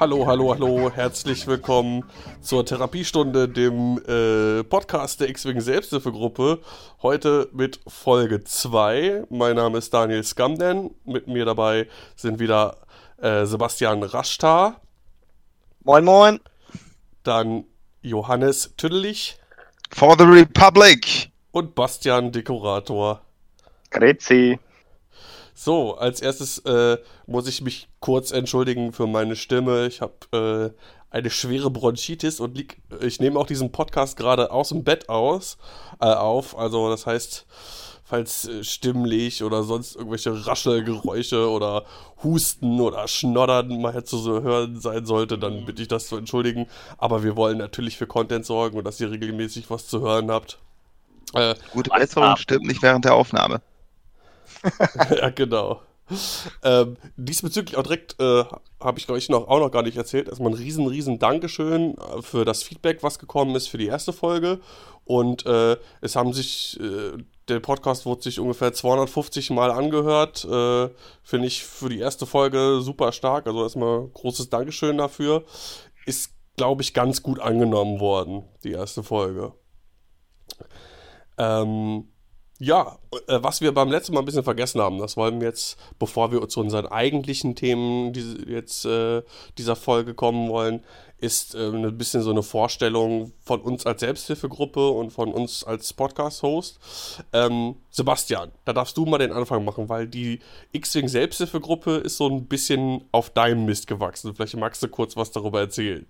Hallo, hallo, hallo, herzlich willkommen zur Therapiestunde, dem Podcast der X-Wing Selbsthilfegruppe. Heute mit Folge 2. Mein Name ist Daniel Skamden. Mit mir dabei sind wieder Sebastian Raschtar. Moin, moin. Dann Johannes Tüdelich. For the Republic. Und Bastian Dekorator. Grüezi. So, als erstes muss ich mich kurz entschuldigen für meine Stimme. Ich habe eine schwere Bronchitis und ich nehme auch diesen Podcast gerade aus dem Bett auf. Also das heißt, falls stimmlich oder sonst irgendwelche Raschelgeräusche oder Husten oder Schnoddern mal zu hören sein sollte, dann bitte ich das zu entschuldigen. Aber wir wollen natürlich für Content sorgen und dass ihr regelmäßig was zu hören habt. Gute Besserung, stirbt nicht während der Aufnahme. Ja, genau. Diesbezüglich auch direkt habe ich, glaube ich, auch noch gar nicht erzählt. Erstmal ein riesen Dankeschön für das Feedback, was gekommen ist für die erste Folge. Und es haben sich, der Podcast wurde sich ungefähr 250 Mal angehört. Finde ich für die erste Folge super stark. Also erstmal großes Dankeschön dafür. Ist, glaube ich, ganz gut angenommen worden, die erste Folge. Ja, was wir beim letzten Mal ein bisschen vergessen haben, das wollen wir jetzt, bevor wir zu unseren eigentlichen Themen dieser Folge kommen wollen, ist ein bisschen so eine Vorstellung von uns als Selbsthilfegruppe und von uns als Podcast-Host. Sebastian, da darfst du mal den Anfang machen, weil die X-Wing Selbsthilfegruppe ist so ein bisschen auf deinem Mist gewachsen. Vielleicht magst du kurz was darüber erzählen.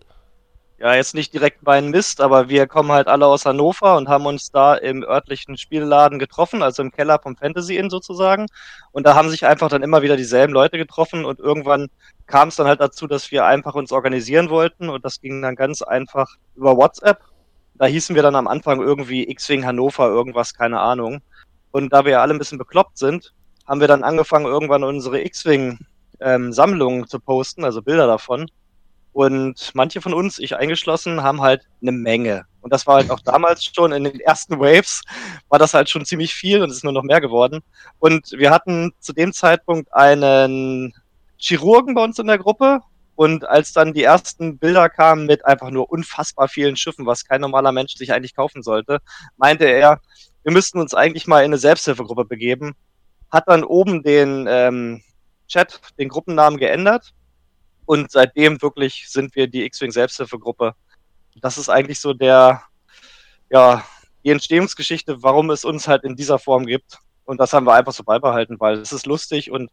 Ja, jetzt nicht direkt mein Mist, aber wir kommen halt alle aus Hannover und haben uns da im örtlichen Spielladen getroffen, also im Keller vom Fantasy Inn sozusagen. Und da haben sich einfach dann immer wieder dieselben Leute getroffen und irgendwann kam es dann halt dazu, dass wir einfach uns organisieren wollten und das ging dann ganz einfach über WhatsApp. Da hießen wir dann am Anfang irgendwie X-Wing Hannover irgendwas, keine Ahnung. Und da wir ja alle ein bisschen bekloppt sind, haben wir dann angefangen, irgendwann unsere X-Wing-Sammlungen zu posten, also Bilder davon. Und manche von uns, ich eingeschlossen, haben halt eine Menge. Und das war halt auch damals schon in den ersten Waves, war das halt schon ziemlich viel und es ist nur noch mehr geworden. Und wir hatten zu dem Zeitpunkt einen Chirurgen bei uns in der Gruppe. Und als dann die ersten Bilder kamen mit einfach nur unfassbar vielen Schiffen, was kein normaler Mensch sich eigentlich kaufen sollte, meinte er, wir müssten uns eigentlich mal in eine Selbsthilfegruppe begeben. Hat dann oben den Chat, den Gruppennamen geändert. Und seitdem wirklich sind wir die X-Wing Selbsthilfegruppe. Das ist eigentlich so die Entstehungsgeschichte, warum es uns halt in dieser Form gibt. Und das haben wir einfach so beibehalten, weil es ist lustig und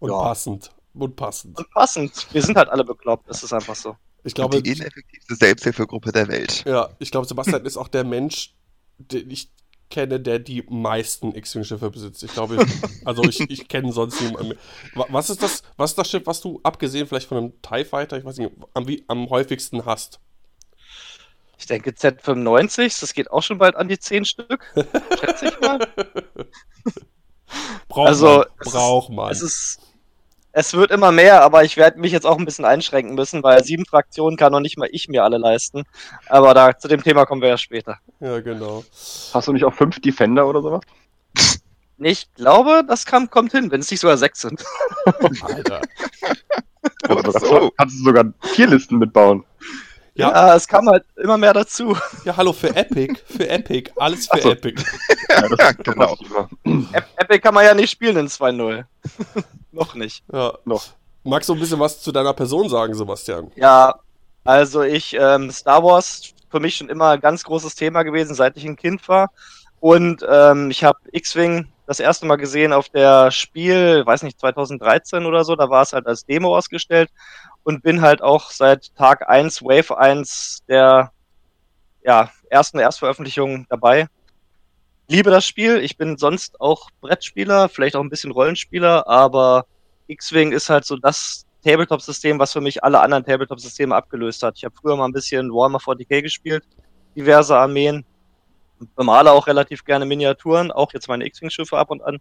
passend. Wir sind halt alle bekloppt, das ist einfach so. Ich glaube, die ineffektivste Selbsthilfegruppe der Welt. Ja, ich glaube, Sebastian ist auch der Mensch, den ich kenne, der die meisten X-Wing-Schiffe besitzt. Ich glaube, ich kenne sonst niemanden. Was ist das Schiff, was du, abgesehen vielleicht von einem TIE Fighter, ich weiß nicht, am häufigsten hast? Ich denke Z95, das geht auch schon bald an die 10 Stück, schätze ich mal. Braucht man. Es wird immer mehr, aber ich werde mich jetzt auch ein bisschen einschränken müssen, weil 7 Fraktionen kann noch nicht mal ich mir alle leisten. Aber zu dem Thema kommen wir ja später. Ja, genau. Hast du nicht auch 5 Defender oder sowas? Ich glaube, das kommt hin, wenn es nicht sogar 6 sind. Alter. Aber kannst du sogar Tierlisten mitbauen. Ja, es kam halt immer mehr dazu. Ja, hallo, für Epic. Alles für Epic. Ja, das genau. Epic kann man ja nicht spielen in 2.0. Noch nicht. Ja, noch. Magst du ein bisschen was zu deiner Person sagen, Sebastian? Ja, also ich, Star Wars, für mich schon immer ein ganz großes Thema gewesen, seit ich ein Kind war. Und ich habe X-Wing das erste Mal gesehen auf der Spiel, 2013 oder so, da war es halt als Demo ausgestellt und bin halt auch seit Tag 1, Wave 1 der ersten Erstveröffentlichung dabei. Liebe das Spiel, ich bin sonst auch Brettspieler, vielleicht auch ein bisschen Rollenspieler, aber X-Wing ist halt so das Tabletop-System, was für mich alle anderen Tabletop-Systeme abgelöst hat. Ich habe früher mal ein bisschen Warhammer 40k gespielt, diverse Armeen, bemale auch relativ gerne Miniaturen, auch jetzt meine X-Wing-Schiffe ab und an.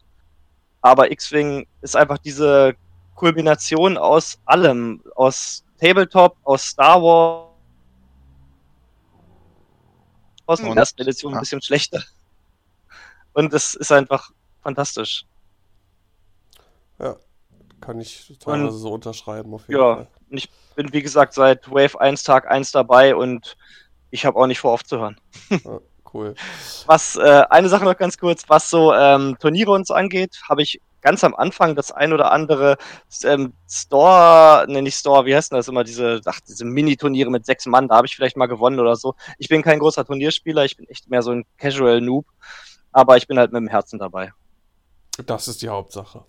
Aber X-Wing ist einfach diese Kulmination aus allem, aus Tabletop, aus Star Wars, aus der ersten Edition ein bisschen schlechter. Und es ist einfach fantastisch. Ja, kann ich teilweise so unterschreiben auf jeden Fall. Und ich bin, wie gesagt, seit Wave 1 Tag 1 dabei und ich habe auch nicht vor, aufzuhören. Oh, cool. Was, eine Sache noch ganz kurz, was so Turniere uns angeht, habe ich ganz am Anfang das ein oder andere wie heißt denn das immer, diese Mini-Turniere mit 6 Mann, da habe ich vielleicht mal gewonnen oder so. Ich bin kein großer Turnierspieler, ich bin echt mehr so ein Casual-Noob, aber ich bin halt mit dem Herzen dabei. Das ist die Hauptsache.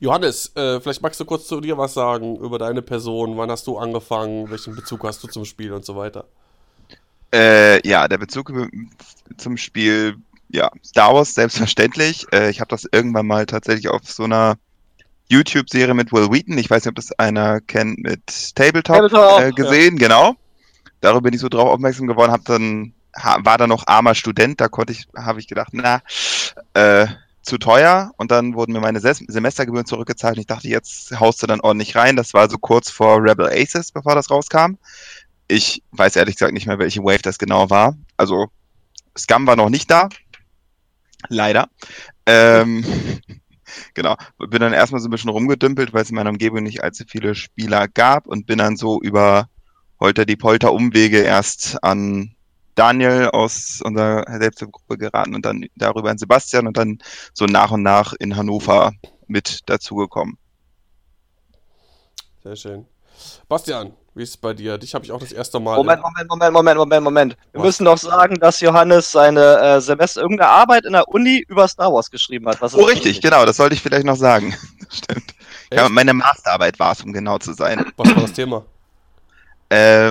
Johannes, vielleicht magst du kurz zu dir was sagen, über deine Person, wann hast du angefangen, welchen Bezug hast du zum Spiel und so weiter? Ja, der Bezug zum Spiel, ja, Star Wars selbstverständlich. Ich habe das irgendwann mal tatsächlich auf so einer YouTube-Serie mit Will Wheaton, ich weiß nicht, ob das einer kennt, mit Tabletop gesehen, ja. Genau. Darüber bin ich so drauf aufmerksam geworden, war da noch armer Student, habe ich gedacht, zu teuer, und dann wurden mir meine Semestergebühren zurückgezahlt und ich dachte, jetzt haust du dann ordentlich rein. Das war so kurz vor Rebel Aces, bevor das rauskam. Ich weiß ehrlich gesagt nicht mehr, welche Wave das genau war. Also Scam war noch nicht da, leider. Genau, bin dann erstmal so ein bisschen rumgedümpelt, weil es in meiner Umgebung nicht allzu viele Spieler gab, und bin dann so über Holter-die-Polter-Umwege erst an Daniel aus unserer Selbsthilfegruppe geraten und dann darüber an Sebastian und dann so nach und nach in Hannover mit dazugekommen. Sehr schön. Bastian, wie ist es bei dir? Dich habe ich auch das erste Mal... Moment. Wir müssen noch sagen, dass Johannes seine irgendeine Arbeit in der Uni über Star Wars geschrieben hat. Was richtig, genau, das sollte ich vielleicht noch sagen. Stimmt. Ja, meine Masterarbeit war es, um genau zu sein. Was war das Thema?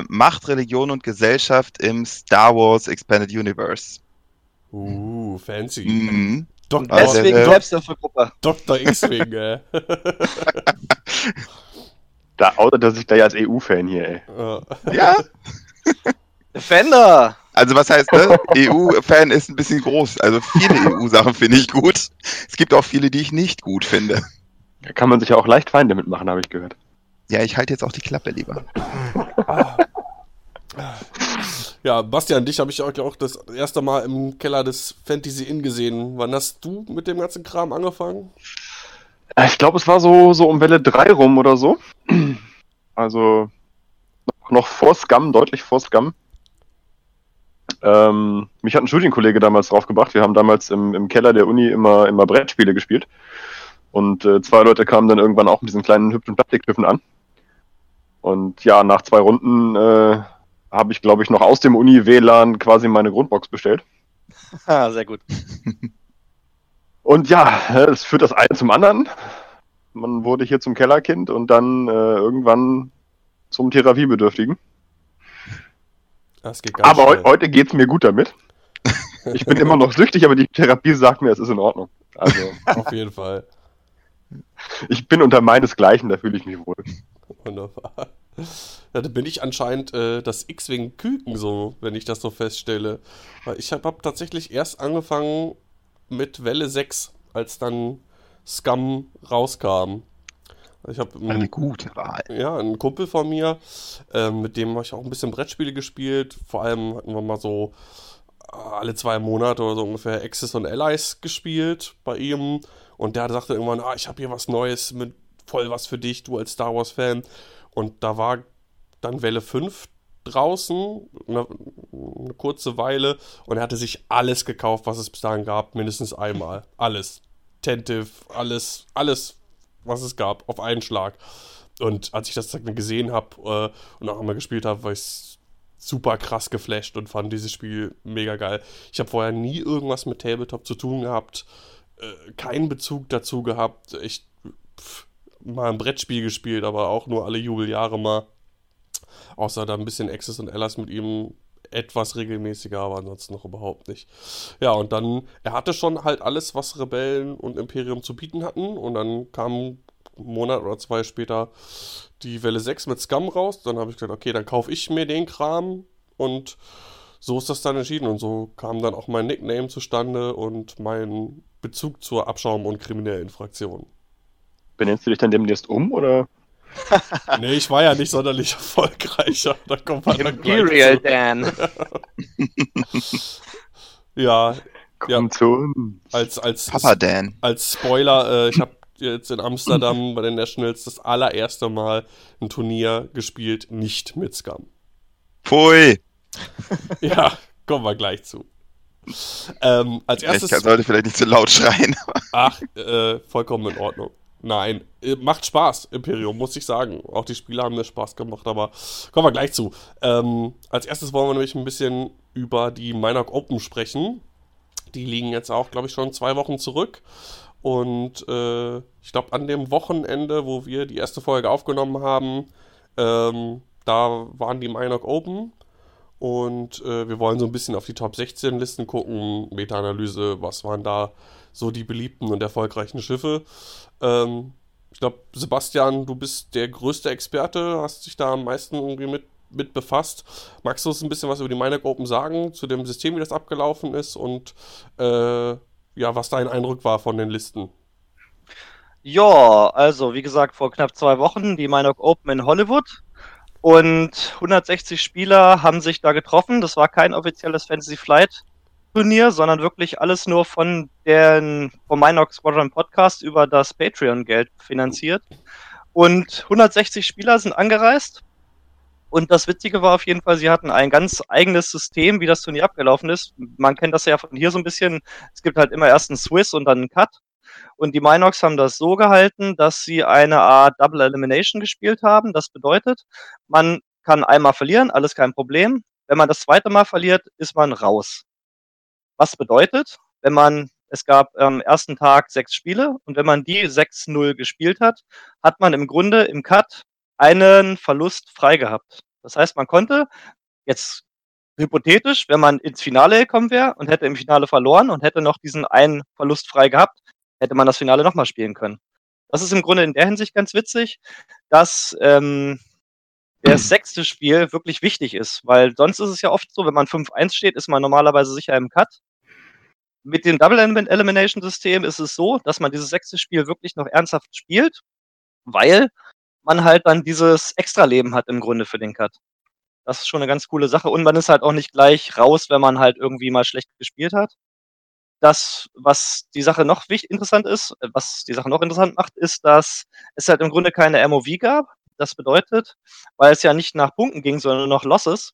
Macht, Religion und Gesellschaft im Star Wars Expanded Universe. Fancy. Mhm. Deswegen Selbsthilfegruppe. Dr. X-Wing, Da outet er sich da ja als EU-Fan hier, ey. Ja. Defender! Also was heißt, ne? EU-Fan ist ein bisschen groß. Also viele EU-Sachen finde ich gut. Es gibt auch viele, die ich nicht gut finde. Da kann man sich ja auch leicht Feinde mitmachen, habe ich gehört. Ja, ich halte jetzt auch die Klappe lieber. Ja, Bastian, dich habe ich auch das erste Mal im Keller des Fantasy Inn gesehen. Wann hast du mit dem ganzen Kram angefangen? Ich glaube, es war so um Welle 3 rum oder so. Also noch vor Scam, deutlich vor Scam. Mich hat ein Studienkollege damals draufgebracht. Wir haben damals im Keller der Uni immer Brettspiele gespielt. Und 2 Leute kamen dann irgendwann auch mit diesen kleinen hübschen Plastikschiffen an. Und ja, nach 2 Runden habe ich, glaube ich, noch aus dem Uni-WLAN quasi meine Grundbox bestellt. Ah, sehr gut. Und ja, es führt das eine zum anderen. Man wurde hier zum Kellerkind und dann irgendwann zum Therapiebedürftigen. Das geht gar aber schnell. Heute geht es mir gut damit. Ich bin immer noch süchtig, aber die Therapie sagt mir, es ist in Ordnung. Also auf jeden Fall. Ich bin unter meinesgleichen, da fühle ich mich wohl. Wunderbar. Ja, da bin ich anscheinend das X-Wing-Küken, so, wenn ich das so feststelle. Weil ich habe tatsächlich erst angefangen mit Welle 6, als dann Scam rauskam. Ich habe eine gute Wahl. Ja, einen Kumpel von mir, mit dem habe ich auch ein bisschen Brettspiele gespielt. Vor allem hatten wir mal so alle 2 Monate oder so ungefähr Axis und Allies gespielt bei ihm. Und der sagte irgendwann, ich habe hier was Neues, mit voll was für dich, du als Star Wars-Fan. Und da war dann Welle 5 draußen, eine kurze Weile. Und er hatte sich alles gekauft, was es bis dahin gab, mindestens einmal. Alles. Tentive, alles, was es gab, auf einen Schlag. Und als ich das dann gesehen habe und auch einmal gespielt habe, war ich super krass geflasht und fand dieses Spiel mega geil. Ich habe vorher nie irgendwas mit Tabletop zu tun gehabt, keinen Bezug dazu gehabt. Ich mal ein Brettspiel gespielt, aber auch nur alle Jubeljahre mal. Außer da ein bisschen Axis und Allies mit ihm etwas regelmäßiger, aber ansonsten noch überhaupt nicht. Ja, und dann, er hatte schon halt alles, was Rebellen und Imperium zu bieten hatten, und dann kam einen Monat oder 2 später die Welle 6 mit Scam raus. Dann habe ich gesagt, okay, dann kaufe ich mir den Kram, und so ist das dann entschieden, und so kam dann auch mein Nickname zustande und mein Bezug zur Abschaum- und kriminellen Fraktion. Benennst du dich dann demnächst oder? Nee, ich war ja nicht sonderlich erfolgreich. Da kommt man dann gleich Imperial Dan. Ja. Komm zu uns. Als Papa Dan. Als Spoiler, ich habe jetzt in Amsterdam bei den Nationals das allererste Mal ein Turnier gespielt, nicht mit Scam. Pfui! Ja, kommen wir gleich zu. Als erstes. Ich sollte vielleicht nicht so laut schreien. Ach, vollkommen in Ordnung. Nein, macht Spaß, Imperium, muss ich sagen. Auch die Spieler haben mir Spaß gemacht, aber kommen wir gleich zu. Als erstes wollen wir nämlich ein bisschen über die Mynock Open sprechen. Die liegen jetzt auch, glaube ich, schon 2 Wochen zurück. Und ich glaube, an dem Wochenende, wo wir die erste Folge aufgenommen haben, da waren die Mynock Open. Und wir wollen so ein bisschen auf die Top 16 Listen gucken, Meta-Analyse, was waren da so die beliebten und erfolgreichen Schiffe. Ich glaube, Sebastian, du bist der größte Experte, hast dich da am meisten irgendwie mit befasst. Magst du uns ein bisschen was über die Mynock Open sagen, zu dem System, wie das abgelaufen ist und ja, was dein Eindruck war von den Listen? Ja, also wie gesagt, vor knapp 2 Wochen die Mynock Open in Hollywood. Und 160 Spieler haben sich da getroffen. Das war kein offizielles Fantasy Flight Turnier, sondern wirklich alles nur von vom Mynock Squadron Podcast über das Patreon-Geld finanziert. Und 160 Spieler sind angereist. Und das Witzige war auf jeden Fall, sie hatten ein ganz eigenes System, wie das Turnier abgelaufen ist. Man kennt das ja von hier so ein bisschen. Es gibt halt immer erst einen Swiss und dann einen Cut. Und die Mynocks haben das so gehalten, dass sie eine Art Double Elimination gespielt haben. Das bedeutet, man kann einmal verlieren, alles kein Problem. Wenn man das zweite Mal verliert, ist man raus. Was bedeutet, wenn man, es gab am ersten Tag 6 Spiele und wenn man die 6-0 gespielt hat, hat man im Grunde im Cut einen Verlust frei gehabt. Das heißt, man konnte jetzt hypothetisch, wenn man ins Finale gekommen wäre und hätte im Finale verloren und hätte noch diesen einen Verlust frei gehabt, hätte man das Finale nochmal spielen können. Das ist im Grunde in der Hinsicht ganz witzig, dass das 6. Spiel wirklich wichtig ist, weil sonst ist es ja oft so, wenn man 5-1 steht, ist man normalerweise sicher im Cut. Mit dem Double Elimination System ist es so, dass man dieses 6. Spiel wirklich noch ernsthaft spielt, weil man halt dann dieses Extra-Leben hat im Grunde für den Cut. Das ist schon eine ganz coole Sache und man ist halt auch nicht gleich raus, wenn man halt irgendwie mal schlecht gespielt hat. Das, was die Sache noch interessant ist, was die Sache noch interessant macht, ist, dass es halt im Grunde keine MOV gab. Das bedeutet, weil es ja nicht nach Punkten ging, sondern nur noch Losses,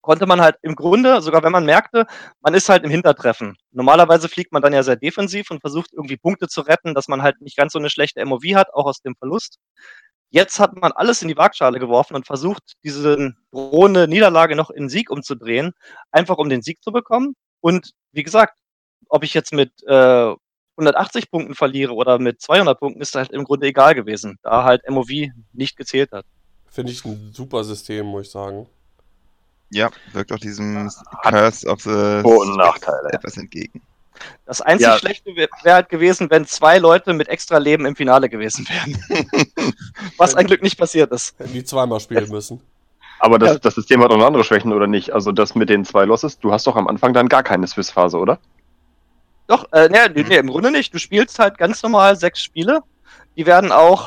konnte man halt im Grunde, sogar wenn man merkte, man ist halt im Hintertreffen. Normalerweise fliegt man dann ja sehr defensiv und versucht irgendwie Punkte zu retten, dass man halt nicht ganz so eine schlechte MOV hat, auch aus dem Verlust. Jetzt hat man alles in die Waagschale geworfen und versucht, diese drohende Niederlage noch in Sieg umzudrehen, einfach um den Sieg zu bekommen. Und wie gesagt, ob ich jetzt mit 180 Punkten verliere oder mit 200 Punkten, ist halt im Grunde egal gewesen, da halt MOV nicht gezählt hat. Finde ich ein super System, muss ich sagen. Ja, wirkt auch diesem Curse of the Nachteile etwas entgegen. Das einzig Schlechte wäre halt gewesen, wenn 2 Leute mit extra Leben im Finale gewesen wären. Was ein Glück nicht passiert ist. Wenn die zweimal spielen müssen. Aber das System hat auch noch andere Schwächen, oder nicht? Also das mit den 2 Losses, du hast doch am Anfang dann gar keine Swiss-Phase, oder? Doch, im Grunde nicht. Du spielst halt ganz normal 6 Spiele. Die werden auch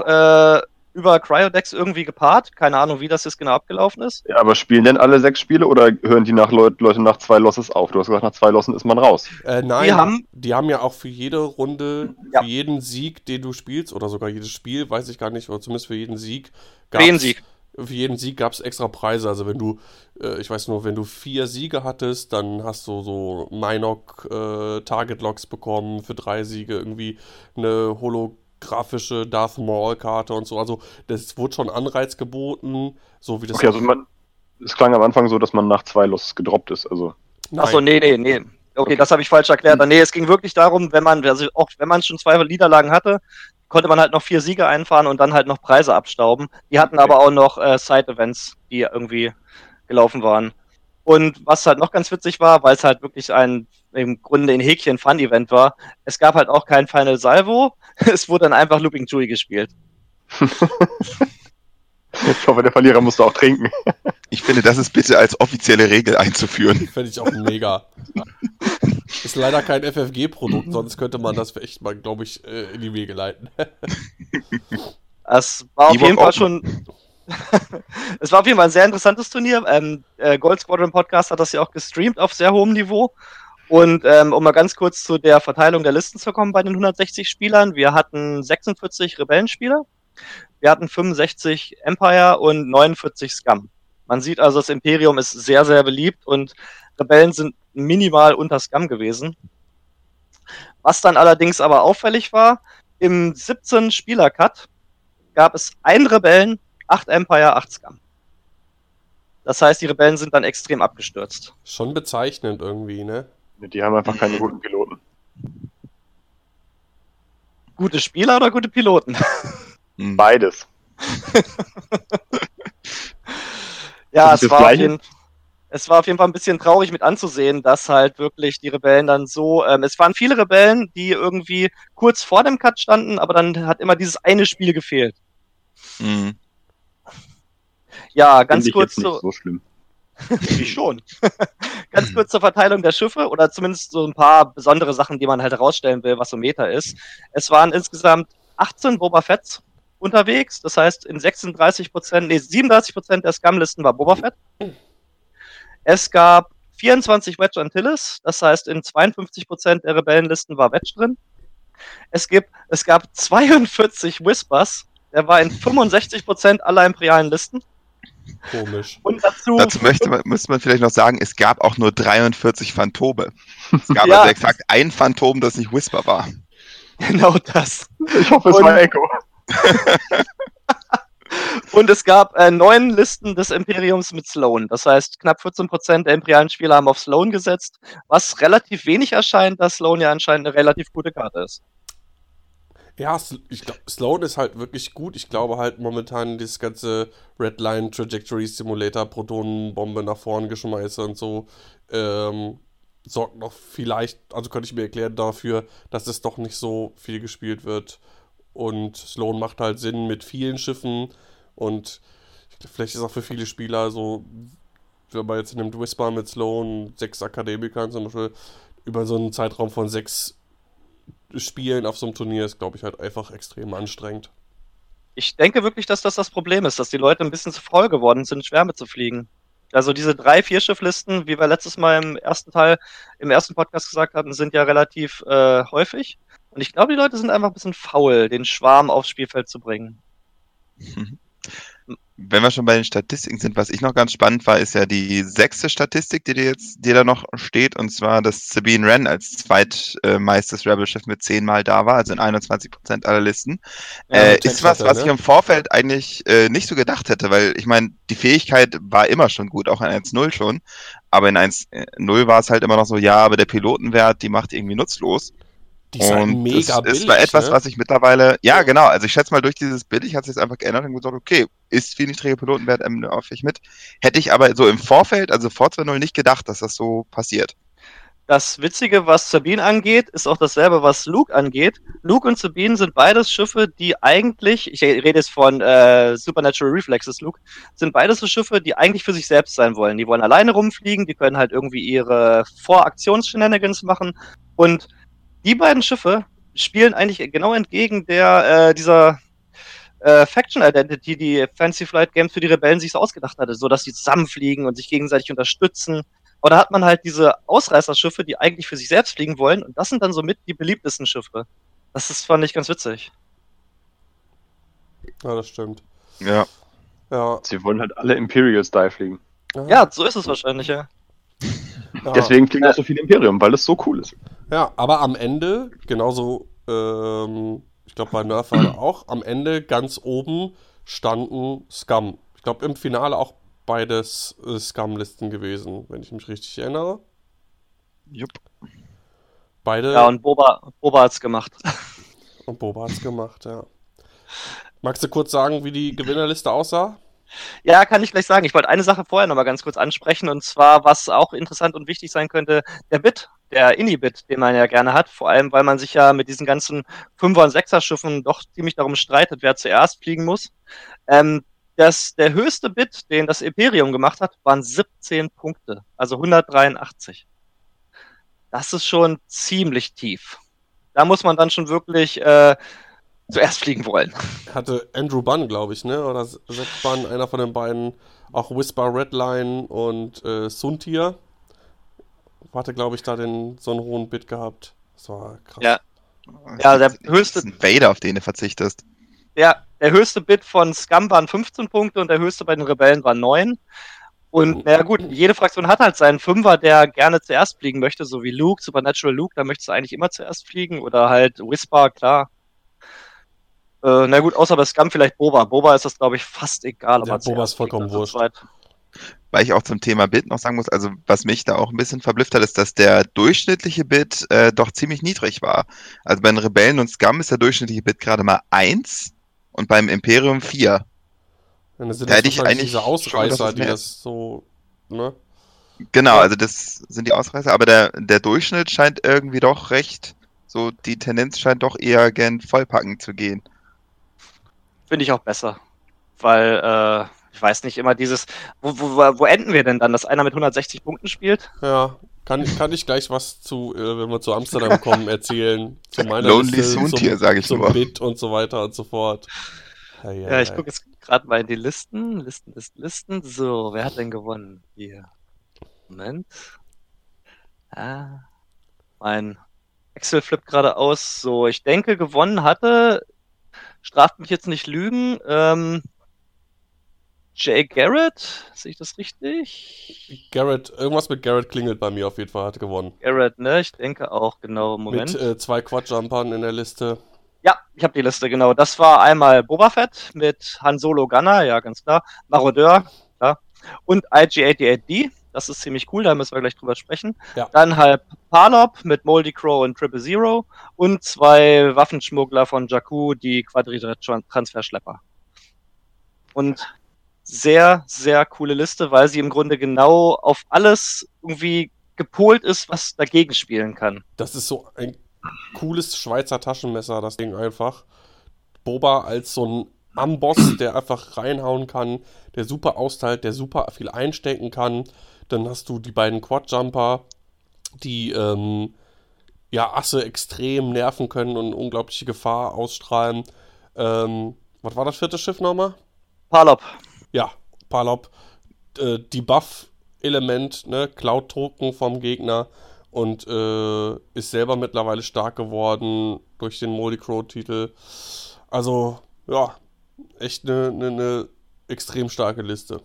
über Cryodex irgendwie gepaart. Keine Ahnung, wie das jetzt genau abgelaufen ist. Ja, aber spielen denn alle 6 Spiele oder hören die nach Leute nach 2 Losses auf? Du hast gesagt, nach 2 Lossen ist man raus. Nein, die haben ja auch für jede Runde, für jeden Sieg, den du spielst, oder sogar jedes Spiel, weiß ich gar nicht, oder zumindest für jeden Sieg. Für jeden Sieg gab es extra Preise. Also wenn du, ich weiß nur, wenn du 4 Siege hattest, dann hast du so Mynock Target-Logs bekommen für 3 Siege, irgendwie eine holographische Darth Maul-Karte und so. Also das wurde schon Anreiz geboten, so wie das... Okay, also es klang am Anfang so, dass man nach 2 Losses gedroppt ist, also... Achso, nee. Okay, das habe ich falsch erklärt. Nee, es ging wirklich darum, wenn man schon 2 Niederlagen hatte, konnte man halt noch 4 Siege einfahren und dann halt noch Preise abstauben. Die hatten aber auch noch Side-Events, die irgendwie gelaufen waren. Und was halt noch ganz witzig war, weil es halt wirklich im Grunde in Häkchen Fun-Event war, es gab halt auch kein Final Salvo, es wurde dann einfach Looping Chewie gespielt. Ich hoffe, der Verlierer musste auch trinken. Ich finde, das ist bitte als offizielle Regel einzuführen. Finde ich auch mega. Ist leider kein FFG-Produkt, sonst könnte man das echt mal, glaube ich, in die Wege leiten. Es war auf jeden Fall ein sehr interessantes Turnier. Gold Squadron Podcast hat das ja auch gestreamt auf sehr hohem Niveau. Und um mal ganz kurz zu der Verteilung der Listen zu kommen bei den 160 Spielern. Wir hatten 46 Rebellenspieler, wir hatten 65 Empire und 49 Scam. Man sieht also, das Imperium ist sehr, sehr beliebt und Rebellen sind minimal unter Scam gewesen. Was dann allerdings aber auffällig war, im 17-Spieler-Cut gab es 1 Rebellen, 8 Empire, 8 Scam. Das heißt, die Rebellen sind dann extrem abgestürzt. Schon bezeichnend irgendwie, ne? Die haben einfach keine guten Piloten. Gute Spieler oder gute Piloten? Beides. Ja, es war auf jeden Fall ein bisschen traurig mit anzusehen, dass halt wirklich die Rebellen dann so... es waren viele Rebellen, die irgendwie kurz vor dem Cut standen, aber dann hat immer dieses eine Spiel gefehlt. Mhm. Ja, ganz kurz zu... So schlimm. Ich schon. Ganz kurz zur Verteilung der Schiffe oder zumindest so ein paar besondere Sachen, die man halt herausstellen will, was so Meta ist. Es waren insgesamt 18 Boba Fetts unterwegs, das heißt in 37% der Scam-Listen war Boba Fett. Es gab 24 Wedge Antilles, das heißt in 52% der Rebellenlisten war Wedge drin. Es gab 42 Whispers, der war in 65% aller imperialen Listen. Komisch. Und dazu müsste man vielleicht noch sagen, es gab auch nur 43 Phantome. Es gab ja, also exakt ein Phantom, das nicht Whisper war. Genau das. Ich hoffe, es war Echo. Und es gab 9 Listen des Imperiums mit Sloan. Das heißt, knapp 14% der imperialen Spieler haben auf Sloan gesetzt, was relativ wenig erscheint, da Sloan ja anscheinend eine relativ gute Karte ist. Ja, ich glaube, Sloan ist halt wirklich gut. Ich glaube halt momentan dieses ganze Redline Trajectory Simulator, Protonenbombe nach vorn geschmeiße und so, sorgt noch vielleicht, also könnte ich mir erklären dafür, dass es doch nicht so viel gespielt wird. Und Sloan macht halt Sinn mit vielen Schiffen und vielleicht ist auch für viele Spieler so, wenn man jetzt nimmt Whisper mit Sloan, 6 Akademikern zum Beispiel, über so einen Zeitraum von 6 Spielen auf so einem Turnier ist, glaube ich, halt einfach extrem anstrengend. Ich denke wirklich, dass das Problem ist, dass die Leute ein bisschen zu faul geworden sind, Schwärme zu fliegen. Also diese 3-4 Schifflisten, wie wir letztes Mal im ersten Podcast gesagt hatten, sind ja relativ häufig. Und ich glaube, die Leute sind einfach ein bisschen faul, den Schwarm aufs Spielfeld zu bringen. Mhm. Wenn wir schon bei den Statistiken sind, was ich noch ganz spannend war, ist ja die 6. Statistik, die da noch steht, und zwar, dass Sabine Wren als zweitmeistes Rebel-Schiff mit 10-mal da war, also in 21% aller Listen. Ja, ist was ich im Vorfeld eigentlich nicht so gedacht hätte, weil ich meine, die Fähigkeit war immer schon gut, auch in 1.0 schon, aber in 1.0 war es halt immer noch so, ja, aber der Pilotenwert, die macht irgendwie nutzlos. Die sind halt mega billig. Das war etwas, ne? Was ich mittlerweile... Ja, genau. Also ich schätze mal, durch dieses billig hat es jetzt einfach geändert und gesagt, okay, ist viel niedriger Pilotenwert auf ich mit. Hätte ich aber so im Vorfeld, also vor 2.0, nicht gedacht, dass das so passiert. Das Witzige, was Sabine angeht, ist auch dasselbe, was Luke angeht. Luke und Sabine sind beides Schiffe, die eigentlich... Ich rede jetzt von Supernatural Reflexes, Luke. Sind beides so Schiffe, die eigentlich für sich selbst sein wollen. Die wollen alleine rumfliegen, die können halt irgendwie ihre Voraktions-Shenanigans machen und... Die beiden Schiffe spielen eigentlich genau entgegen dieser Faction Identity, die Fantasy Flight Games für die Rebellen sich so ausgedacht hatte, so dass sie zusammenfliegen und sich gegenseitig unterstützen. Aber da hat man halt diese Ausreißerschiffe, die eigentlich für sich selbst fliegen wollen, und das sind dann somit die beliebtesten Schiffe. Das fand ich ganz witzig. Ja, das stimmt. Ja. Sie wollen halt alle Imperial-Style fliegen. Ja, so ist es wahrscheinlich, ja. Ja. Deswegen fliegen auch so viel Imperium, weil es so cool ist. Ja, aber am Ende, genauso, ich glaube bei Nerf war auch, am Ende ganz oben standen Scam. Ich glaube im Finale auch beides Scam-Listen gewesen, wenn ich mich richtig erinnere. Jupp. Beide. Ja, und Boba hat's gemacht. Und Boba hat's gemacht, ja. Magst du kurz sagen, wie die Gewinnerliste aussah? Ja, kann ich gleich sagen. Ich wollte eine Sache vorher nochmal ganz kurz ansprechen, und zwar, was auch interessant und wichtig sein könnte, der Bit, der Inibit, den man ja gerne hat, vor allem, weil man sich ja mit diesen ganzen 5er- und 6er-Schiffen doch ziemlich darum streitet, wer zuerst fliegen muss. Der höchste Bit, den das Imperium gemacht hat, waren 17 Punkte, also 183. Das ist schon ziemlich tief. Da muss man dann schon wirklich... zuerst fliegen wollen. Hatte Andrew Bunn, glaube ich, ne? Oder Zach Bunn, einer von den beiden, auch Whisper Redline und Suntier. hatte, glaube ich, da so einen hohen Bit gehabt. Das war krass. Ja, ja, der höchste... Das ist ein Vader, auf den du verzichtest. Ja, der höchste Bit von Scam waren 15 Punkte und der höchste bei den Rebellen war 9. Und na gut, jede Fraktion hat halt seinen Fünfer, der gerne zuerst fliegen möchte, so wie Luke, Supernatural Luke, da möchtest du eigentlich immer zuerst fliegen. Oder halt Whisper, klar. Na gut, außer bei Scam vielleicht Boba. Boba ist das, glaube ich, fast egal. Ja, Boba ist vollkommen wurscht. Weil ich auch zum Thema Bit noch sagen muss, also was mich da auch ein bisschen verblüfft hat, ist, dass der durchschnittliche Bit doch ziemlich niedrig war. Also bei den Rebellen und Scam ist der durchschnittliche Bit gerade mal 1 und beim Imperium 4. Ja, das sind da hätte ich eigentlich diese Ausreißer, schon, die das so, ne? Genau, also das sind die Ausreißer, aber der Durchschnitt scheint irgendwie doch recht, so die Tendenz scheint doch eher gern vollpacken zu gehen. Finde ich auch besser, weil, ich weiß nicht, immer dieses, wo enden wir denn dann, dass einer mit 160 Punkten spielt? Ja, kann ich gleich was zu, wenn wir zu Amsterdam kommen, erzählen. Zu meiner Lonely Liste, zum Bit und so weiter und so fort. Ja, ich gucke jetzt gerade mal in die Listen. Listen. So, wer hat denn gewonnen? Hier. Moment. Ah, mein Excel flippt gerade aus. So, ich denke, gewonnen hatte, straft mich jetzt nicht lügen, Jay Garrett, sehe ich das richtig? Garrett, irgendwas mit Garrett klingelt bei mir auf jeden Fall, hat gewonnen. Garrett, ne? Ich denke auch, genau, Moment. Mit 2 Quadjumpern in der Liste. Ja, ich habe die Liste, genau. Das war einmal Boba Fett mit Han Solo Gunner, ja, ganz klar. Marodeur, ja. Und IG-88D, das ist ziemlich cool, da müssen wir gleich drüber sprechen. Ja. Dann halt Palop mit Moldy Crow und 000 und 2 Waffenschmuggler von Jakku, die Quadrita-Transferschlepper. Und sehr, sehr coole Liste, weil sie im Grunde genau auf alles irgendwie gepolt ist, was dagegen spielen kann. Das ist so ein cooles Schweizer Taschenmesser, das Ding einfach. Boba als so ein Amboss, der einfach reinhauen kann, der super austeilt, der super viel einstecken kann. Dann hast du die beiden Quadjumper, die Asse extrem nerven können und unglaubliche Gefahr ausstrahlen. Was war das vierte Schiff nochmal? Palop. Ja, Palop, Debuff-Element, ne, klaut Token vom Gegner und ist selber mittlerweile stark geworden durch den Moldy Crow-Titel. Also, ja, echt eine extrem starke Liste.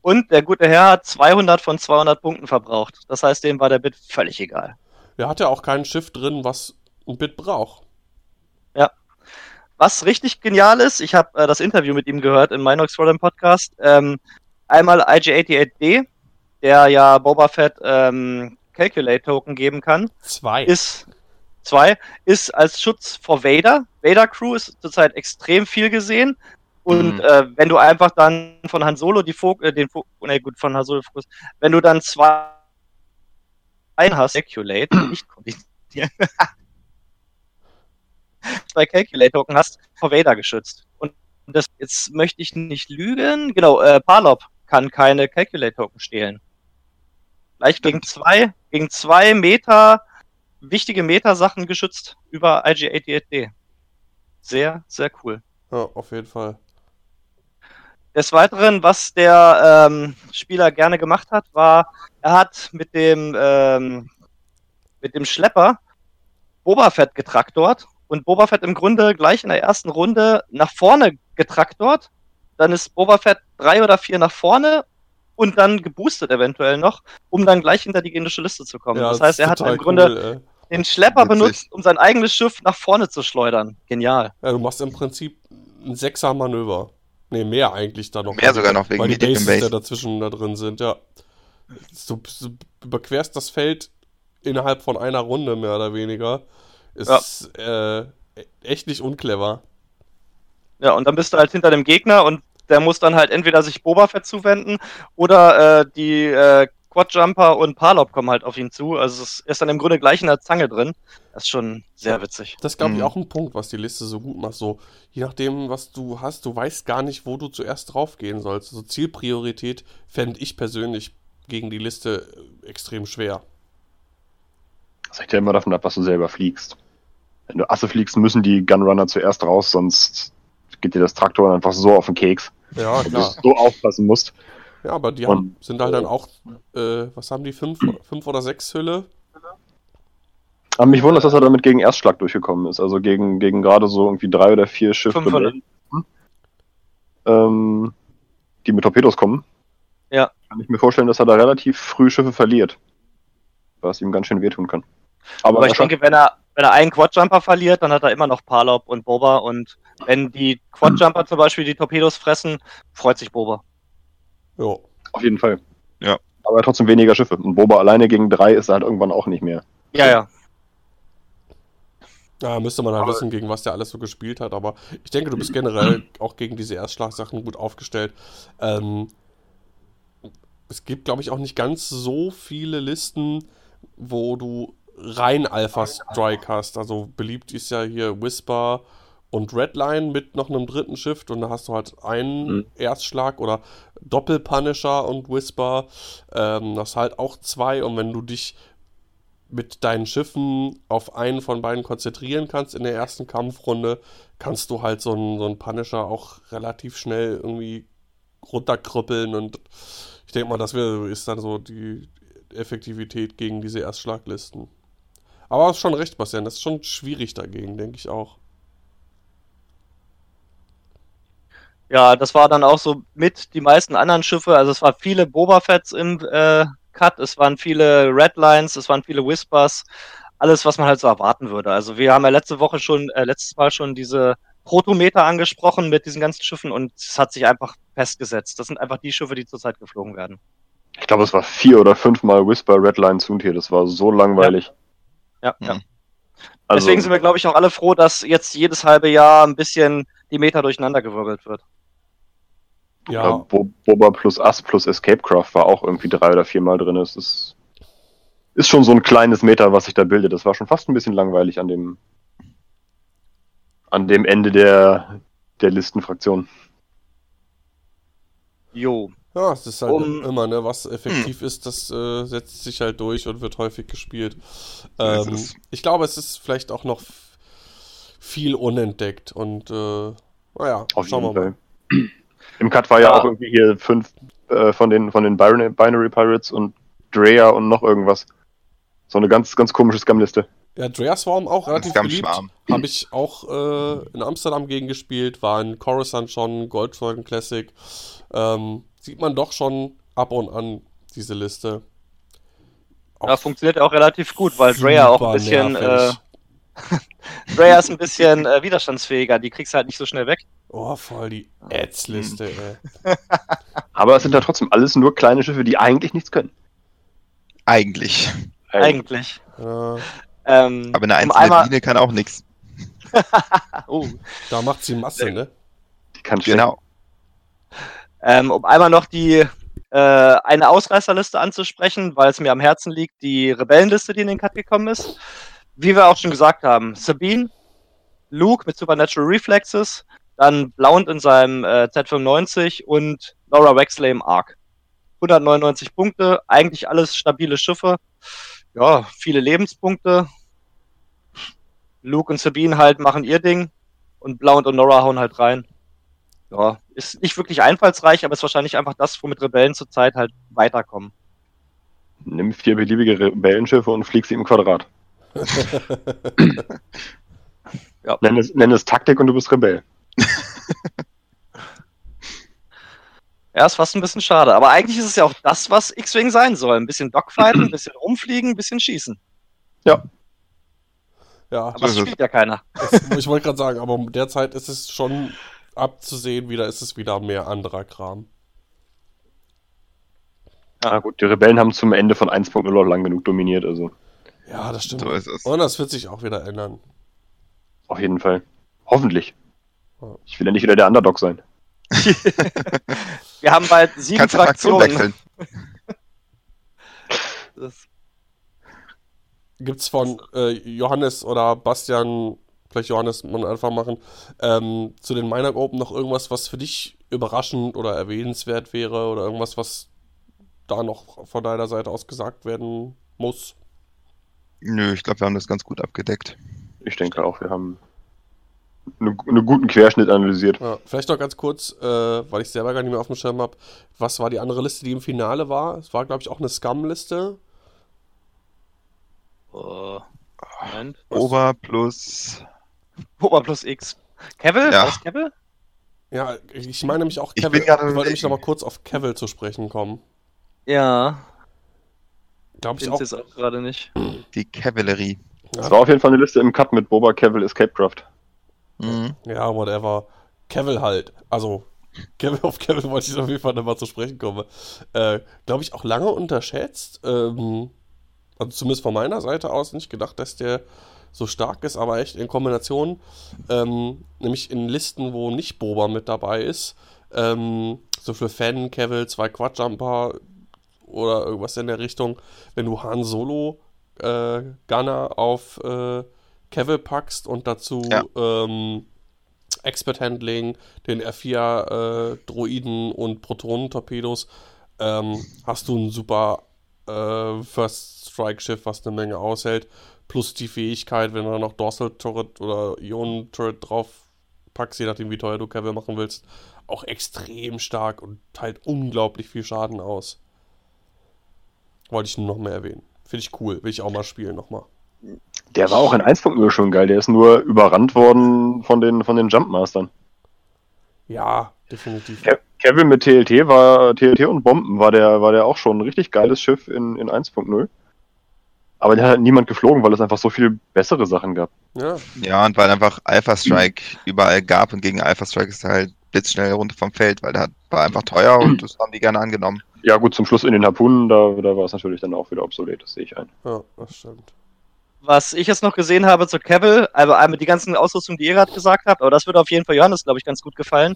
Und der gute Herr hat 200 von 200 Punkten verbraucht. Das heißt, dem war der Bit völlig egal. Er hat ja auch kein Schiff drin, was ein Bit braucht. Ja. Was richtig genial ist, ich habe das Interview mit ihm gehört im Mynock Squadron Podcast, einmal IG-88D, der ja Boba Fett Calculate-Token geben kann. 2. Ist als Schutz vor Vader. Vader-Crew ist zurzeit extrem viel gesehen. Und wenn du einfach dann von Han Solo von Han Solo Fokus, wenn du dann 2 hast, Calculate, nicht kombinieren. 2 Calculate-Token hast, vor Vader geschützt. Und das, jetzt möchte ich nicht lügen, genau, Palop kann keine Calculate-Token stehlen. Gleich gegen zwei Meta, wichtige Meta-Sachen geschützt über IG-88D. Sehr, sehr cool. Ja, auf jeden Fall. Des Weiteren, was der Spieler gerne gemacht hat, war, er hat mit dem Schlepper Boba Fett getraktort. Und Boba Fett im Grunde gleich in der ersten Runde nach vorne getraktort. Dann ist Boba Fett 3 oder 4 nach vorne und dann geboostet eventuell noch, um dann gleich hinter die generische Liste zu kommen. Ja, das heißt, er hat im Grunde den Schlepper benutzt, um sein eigenes Schiff nach vorne zu schleudern. Genial. Ja, du machst im Prinzip ein 6er-Manöver. Ne, mehr eigentlich da noch. Mehr sogar noch, wegen die Bases, die dazwischen da drin sind, ja. Du überquerst das Feld innerhalb von einer Runde, mehr oder weniger. Ist echt nicht unclever. Ja, und dann bist du halt hinter dem Gegner und der muss dann halt entweder sich Boba Fett zuwenden oder die Quadjumper und Palop kommen halt auf ihn zu. Also es ist dann im Grunde gleich in der Zange drin. Das ist schon sehr witzig. Das ist, glaube ich, auch ein Punkt, was die Liste so gut macht. So, je nachdem, was du hast, du weißt gar nicht, wo du zuerst drauf gehen sollst. So Zielpriorität fände ich persönlich gegen die Liste extrem schwer. Das hängt ja immer davon ab, was du selber fliegst. Wenn du Asse fliegst, müssen die Gunrunner zuerst raus, sonst geht dir das Traktor einfach so auf den Keks. Ja, klar. Dass du so aufpassen musst. Ja, aber die sind halt dann auch, was haben die, 5 oder 6 Hülle? Aber mich wundert, dass er damit gegen Erstschlag durchgekommen ist, also gegen gerade so irgendwie 3 oder 4 Schiffe, 500. Die mit Torpedos kommen. Ja. Kann ich mir vorstellen, dass er da relativ früh Schiffe verliert, was ihm ganz schön wehtun kann. Aber ich denke, wenn er einen Quadjumper verliert, dann hat er immer noch Palop und Boba, und wenn die Quadjumper zum Beispiel die Torpedos fressen, freut sich Boba. Ja, auf jeden Fall. Ja. Aber er hat trotzdem weniger Schiffe, und Boba alleine gegen 3 ist er halt irgendwann auch nicht mehr. Ja. Ja, müsste man halt wissen, gegen was der alles so gespielt hat, aber ich denke, du bist generell auch gegen diese Erstschlagsachen gut aufgestellt. Es gibt, glaube ich, auch nicht ganz so viele Listen, wo du rein Alpha-Strike hast. Also beliebt ist ja hier Whisper und Redline mit noch einem dritten Shift, und da hast du halt einen Erstschlag oder Doppelpunisher und Whisper. Das halt auch 2, und wenn du dich mit deinen Schiffen auf einen von beiden konzentrieren kannst in der ersten Kampfrunde, kannst du halt so einen Punisher auch relativ schnell irgendwie runterkrüppeln, und ich denke mal, ist dann so die Effektivität gegen diese Erstschlaglisten. Aber hast schon recht, Bastian, das ist schon schwierig dagegen, denke ich auch. Ja, das war dann auch so mit die meisten anderen Schiffe, also es waren viele Boba Fetts im Cut, es waren viele Redlines, es waren viele Whispers, alles, was man halt so erwarten würde. Also wir haben ja letztes Mal schon diese Protometer angesprochen mit diesen ganzen Schiffen, und es hat sich einfach festgesetzt. Das sind einfach die Schiffe, die zurzeit geflogen werden. Ich glaube, es war 4 oder 5 Mal Whisper, Redline, Soontier. Das war so langweilig. Ja. Also, deswegen sind wir, glaube ich, auch alle froh, dass jetzt jedes halbe Jahr ein bisschen die Meter durcheinander gewirbelt wird. Ja. Boba plus Ass plus Escapecraft war auch irgendwie 3 oder 4 Mal drin. Es ist schon so ein kleines Meter, was sich da bildet. Das war schon fast ein bisschen langweilig an dem Ende der Listenfraktion. Jo. Ja, es ist halt immer, ne, was effektiv ist, das setzt sich halt durch und wird häufig gespielt. Ich glaube, es ist vielleicht auch noch viel unentdeckt, und naja, schauen wir mal. Im Cut war ja auch irgendwie hier 5 von den Binary Pirates und Drea und noch irgendwas. So eine ganz, ganz komische Scam-Liste. Ja, Drea Swarm auch relativ beliebt. Habe ich auch in Amsterdam gegen gespielt, war in Coruscant schon, Goldfolgen Classic. Sieht man doch schon ab und an diese Liste. Auch ja, funktioniert auch relativ gut, weil Drea auch ein bisschen... Drea ist ein bisschen widerstandsfähiger, die kriegst du halt nicht so schnell weg. Oh, voll die Ads-Liste, ey. Aber es sind da trotzdem alles nur kleine Schiffe, die eigentlich nichts können. Eigentlich. Aber eine einzelne Biene kann auch nichts. Da macht sie Masse, ne? Die kann genau. Um einmal noch die eine Ausreißerliste anzusprechen, weil es mir am Herzen liegt, die Rebellenliste, die in den Cut gekommen ist. Wie wir auch schon gesagt haben, Sabine, Luke mit Supernatural Reflexes, dann Blount in seinem Z95 und Laura Wexley im Ark. 199 Punkte, eigentlich alles stabile Schiffe, ja, viele Lebenspunkte. Luke und Sabine halt machen ihr Ding, und Blount und Laura hauen halt rein. Ja, ist nicht wirklich einfallsreich, aber ist wahrscheinlich einfach das, womit Rebellen zurzeit halt weiterkommen. Nimm 4 beliebige Rebellenschiffe und flieg sie im Quadrat. Ja. Nenn es Taktik und du bist Rebell. Ja, ist fast ein bisschen schade. Aber eigentlich ist es ja auch das, was X-Wing sein soll. Ein bisschen Dogfighten, ein bisschen rumfliegen, ein bisschen schießen. Ja. Aber das spielt ja keiner. Ich wollte gerade sagen, aber derzeit ist es schon abzusehen, ist es wieder mehr anderer Kram. Ja. Na gut, die Rebellen haben zum Ende von 1.0 lang genug dominiert, also. Ja, das stimmt. So ist es. Und das wird sich auch wieder ändern. Auf jeden Fall. Hoffentlich. Ich will ja nicht wieder der Underdog sein. Wir haben bald 7 Kannst Fraktionen. Gibt's von Johannes oder Bastian, vielleicht Johannes mal einfach machen, zu den Mynock Open noch irgendwas, was für dich überraschend oder erwähnenswert wäre, oder irgendwas, was da noch von deiner Seite aus gesagt werden muss? Nö, ich glaube, wir haben das ganz gut abgedeckt. Ich denke auch, wir haben einen guten Querschnitt analysiert. Ja, vielleicht noch ganz kurz, weil ich selber gar nicht mehr auf dem Schirm habe, was war die andere Liste, die im Finale war? Es war, glaube ich, auch eine Scam-Liste. Ober plus X. Cavill? Ja. Was, Cavill? Ja, ich meine nämlich auch Cavill. Ich wollte nämlich nochmal kurz auf Cavill zu sprechen kommen. Ja. Glaube ich auch. Jetzt auch gerade nicht. Die Kavallerie. Ja. Das war auf jeden Fall eine Liste im Cup mit Boba, Cavill, Escapecraft. Mhm. Ja, whatever. Cavill halt. Also, auf Cavill wollte ich auf jeden Fall nochmal zu sprechen kommen. Glaube ich auch lange unterschätzt. Also zumindest von meiner Seite aus nicht gedacht, dass der so stark ist, aber echt in Kombination, nämlich in Listen, wo nicht Boba mit dabei ist, so für Fan, Cavill, 2 Quadjumper oder irgendwas in der Richtung, wenn du Han Solo Gunner auf Cavill packst und dazu Expert Handling, den R4 Droiden und Protonentorpedos, hast du ein super First Strike Schiff, was eine Menge aushält. Plus die Fähigkeit, wenn du da noch Dorsal-Turret oder Ionen-Turret drauf packst, je nachdem, wie teuer du Cavill machen willst, auch extrem stark und teilt unglaublich viel Schaden aus. Wollte ich nur noch mehr erwähnen. Finde ich cool. Will ich auch mal spielen nochmal. Der war auch in 1.0 schon geil. Der ist nur überrannt worden von den Jumpmastern. Ja, definitiv. Cavill mit TLT und Bomben war der auch schon ein richtig geiles Schiff in 1.0. Aber den hat halt niemand geflogen, weil es einfach so viel bessere Sachen gab. Ja, und weil einfach Alpha Strike überall gab und gegen Alpha Strike ist er halt blitzschnell runter vom Feld, weil der war einfach teuer und das haben die gerne angenommen. Ja gut, zum Schluss in den Harpunen, da war es natürlich dann auch wieder obsolet, das sehe ich ein. Ja, das stimmt. Was ich jetzt noch gesehen habe zu Cavill, also einmal die ganzen Ausrüstungen, die ihr gerade gesagt habt, aber das würde auf jeden Fall Johannes, glaube ich, ganz gut gefallen.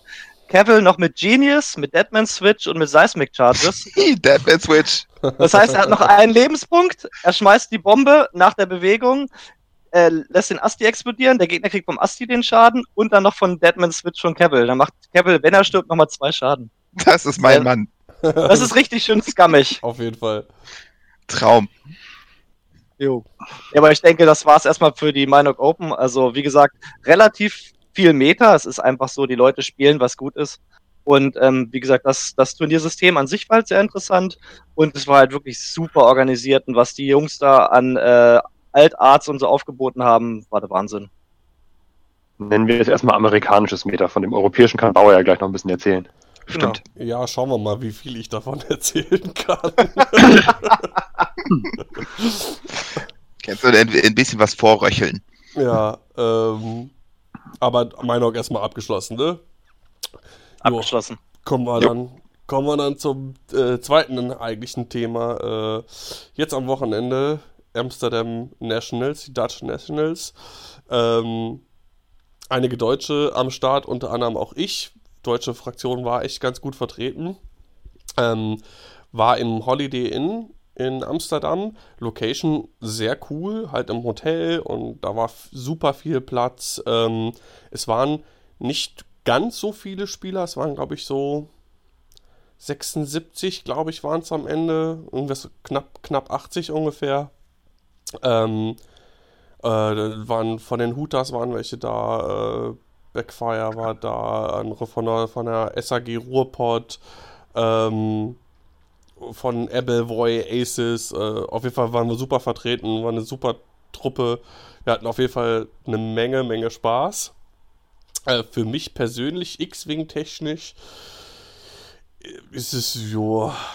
Cavill noch mit Genius, mit Deadman Switch und mit Seismic Charges. Deadman Switch. Das heißt, er hat noch einen Lebenspunkt, er schmeißt die Bombe nach der Bewegung, lässt den Asti explodieren, der Gegner kriegt vom Asti den Schaden und dann noch von Deadman Switch von Cavill. Dann macht Cavill, wenn er stirbt, nochmal 2 Schaden. Das ist mein Mann. Das ist richtig schön skammig. Auf jeden Fall. Traum. Jo. Ja, aber ich denke, das war es erstmal für die Mynock Open. Also, wie gesagt, relativ viel Meta. Es ist einfach so, die Leute spielen, was gut ist. Und wie gesagt, das Turniersystem an sich war halt sehr interessant. Und es war halt wirklich super organisiert. Und was die Jungs da an Altarts und so aufgeboten haben, war der Wahnsinn. Nennen wir jetzt erstmal amerikanisches Meta. Von dem europäischen kann Bauer ja gleich noch ein bisschen erzählen. Stimmt. Genau. Ja, schauen wir mal, wie viel ich davon erzählen kann. Kannst du ein bisschen was vorröcheln? Ja, aber Mynock erstmal abgeschlossen, ne? Abgeschlossen. Kommen wir dann zum zweiten eigentlichen Thema. Jetzt am Wochenende Amsterdam Nationals, die Dutch Nationals. Einige Deutsche am Start, unter anderem auch ich. Deutsche Fraktion war echt ganz gut vertreten. War im Holiday Inn in Amsterdam. Location sehr cool, halt im Hotel und da war super viel Platz. Es waren nicht ganz so viele Spieler, es waren glaube ich so 76, glaube ich, waren es am Ende. Irgendwas knapp 80 ungefähr. Waren von den Hutas waren welche da, Backfire war da, andere von der SAG Ruhrport, von Apel Voy Aces, auf jeden Fall waren wir super vertreten, war eine super Truppe, wir hatten auf jeden Fall eine Menge Spaß. Für mich persönlich, X-Wing technisch, ist es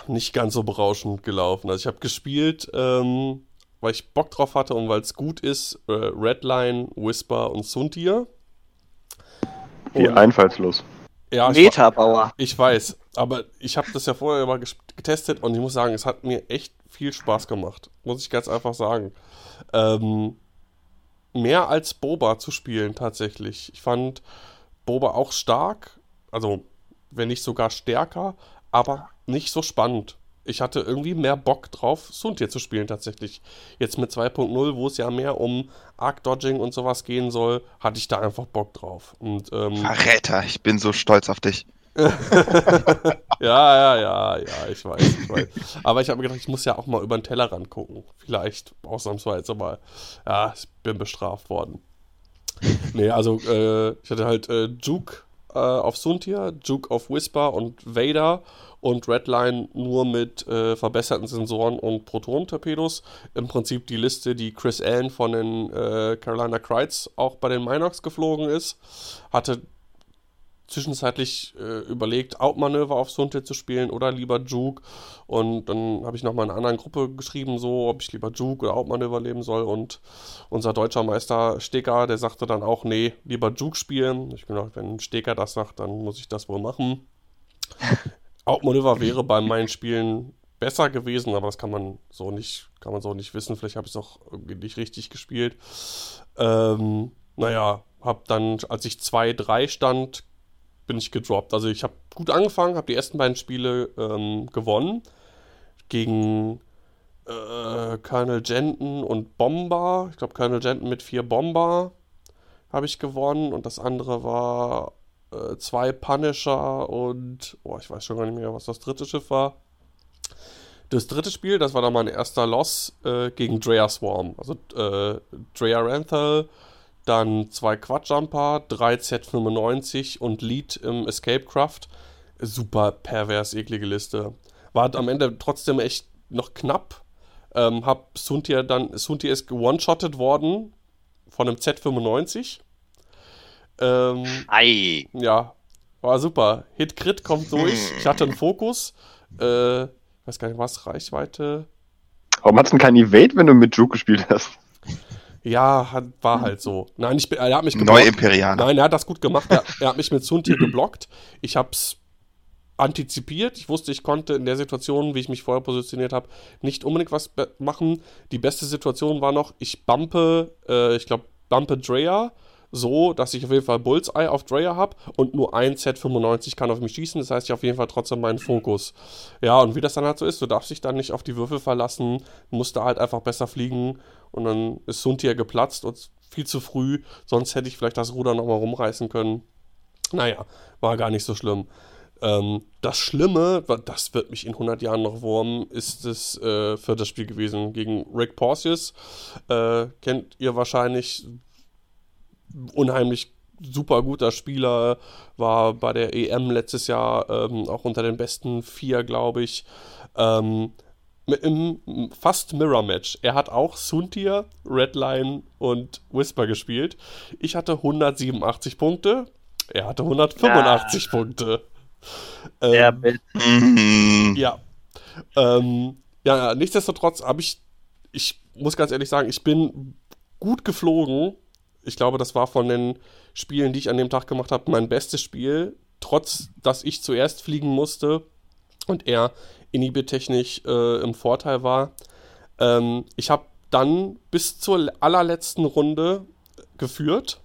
nicht ganz so berauschend gelaufen. Also ich habe gespielt, weil ich Bock drauf hatte und weil es gut ist, Redline, Whisper und Suntier. Wie einfallslos. Ja, Metabauer. Ich weiß, aber ich habe das ja vorher mal getestet und ich muss sagen, es hat mir echt viel Spaß gemacht. Muss ich ganz einfach sagen. Mehr als Boba zu spielen tatsächlich. Ich fand Boba auch stark, also wenn nicht sogar stärker, aber nicht so spannend. Ich hatte irgendwie mehr Bock drauf, Suntier zu spielen tatsächlich. Jetzt mit 2.0, wo es ja mehr um Arc-Dodging und sowas gehen soll, hatte ich da einfach Bock drauf. Und, Verräter, ich bin so stolz auf dich. Ja, ich weiß. Aber ich habe mir gedacht, ich muss ja auch mal über den Tellerrand gucken. Vielleicht ausnahmsweise mal. Ja, ich bin bestraft worden. Nee, also ich hatte halt Juke auf Suntia, Juke auf Whisper und Vader und Redline nur mit verbesserten Sensoren und Protonentorpedos. Im Prinzip die Liste, die Chris Allen von den Carolina Crites auch bei den Mynox geflogen ist. Hatte zwischenzeitlich überlegt, Outmanöver auf Suntil zu spielen oder lieber Juke. Und dann habe ich nochmal in einer anderen Gruppe geschrieben, so, ob ich lieber Juke oder Outmanöver leben soll. Und unser deutscher Meister Steker, der sagte dann auch, nee, lieber Juke spielen. Ich gedacht, wenn Steker das sagt, dann muss ich das wohl machen. Outmanöver wäre bei meinen Spielen besser gewesen, aber das kann man so nicht wissen. Vielleicht habe ich es auch irgendwie nicht richtig gespielt. Naja, habe dann, als ich 2-3 stand, bin ich gedroppt. Also ich habe gut angefangen, habe die ersten beiden Spiele gewonnen. Gegen Colonel Jenton und Bomber. Ich glaube, Colonel Jenton mit 4 Bomber habe ich gewonnen. Und das andere war 2 Punisher und ich weiß schon gar nicht mehr, was das dritte Schiff war. Das dritte Spiel, das war dann mein erster Loss gegen Drea Swarm. Also Drea Ranthal, dann 2 Quadjumper, 3 Z95 und Lead im Escapecraft. Super pervers, eklige Liste. War am Ende trotzdem echt noch knapp. Suntia ist one-shotted worden von einem Z95. Ei. Ja, war super. Hit-Crit kommt durch. Ich hatte einen Fokus. Ich weiß gar nicht was, Reichweite. Warum hat's denn kein Evade, wenn du mit Juke gespielt hast? Ja, war halt so. Nein, er hat mich geblockt. Neu-Imperianer. Nein, er hat das gut gemacht. Er hat mich mit Suntil geblockt. Ich hab's antizipiert. Ich wusste, ich konnte in der Situation, wie ich mich vorher positioniert habe, nicht unbedingt was machen. Die beste Situation war noch, ich bumpe Drea so, dass ich auf jeden Fall Bullseye auf Drea habe und nur ein Z95 kann auf mich schießen. Das heißt, ich habe auf jeden Fall trotzdem meinen Fokus. Ja, und wie das dann halt so ist, du darfst dich dann nicht auf die Würfel verlassen, musst da halt einfach besser fliegen und dann ist Suntia geplatzt und viel zu früh, sonst hätte ich vielleicht das Ruder nochmal rumreißen können. Naja, war gar nicht so schlimm. Das Schlimme, das wird mich in 100 Jahren noch wurmen, ist das vierte Spiel gewesen gegen Rick Porcius. Kennt ihr wahrscheinlich. Unheimlich super guter Spieler, war bei der EM letztes Jahr auch unter den besten 4, glaube ich, im fast Mirror-Match. Er hat auch Suntia, Redline und Whisper gespielt. Ich hatte 187 Punkte, er hatte 185 Punkte. Nichtsdestotrotz habe ich muss ganz ehrlich sagen, ich bin gut geflogen. Ich glaube, das war von den Spielen, die ich an dem Tag gemacht habe, mein bestes Spiel. Trotz, dass ich zuerst fliegen musste und er inhibe-technisch im Vorteil war. Ich habe dann bis zur allerletzten Runde geführt,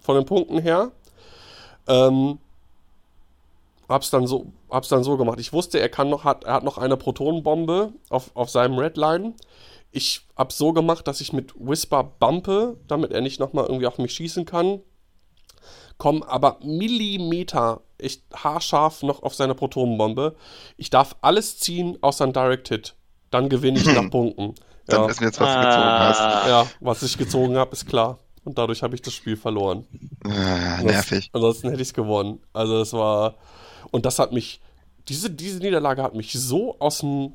von den Punkten her. Hab's dann so gemacht. Ich wusste, er hat noch eine Protonenbombe auf seinem Redline. Ich hab's so gemacht, dass ich mit Whisper bumpe, damit er nicht nochmal irgendwie auf mich schießen kann. Komm aber Millimeter, echt haarscharf noch auf seine Protonenbombe. Ich darf alles ziehen, außer ein Direct Hit. Dann gewinne ich nach Punkten. Ja. Dann wissen wir jetzt, was du gezogen hast. Ja, was ich gezogen habe, ist klar. Und dadurch habe ich das Spiel verloren. Nervig. Ansonsten hätte ich es gewonnen. Also das war... Und das hat mich... Diese Niederlage hat mich so aus dem...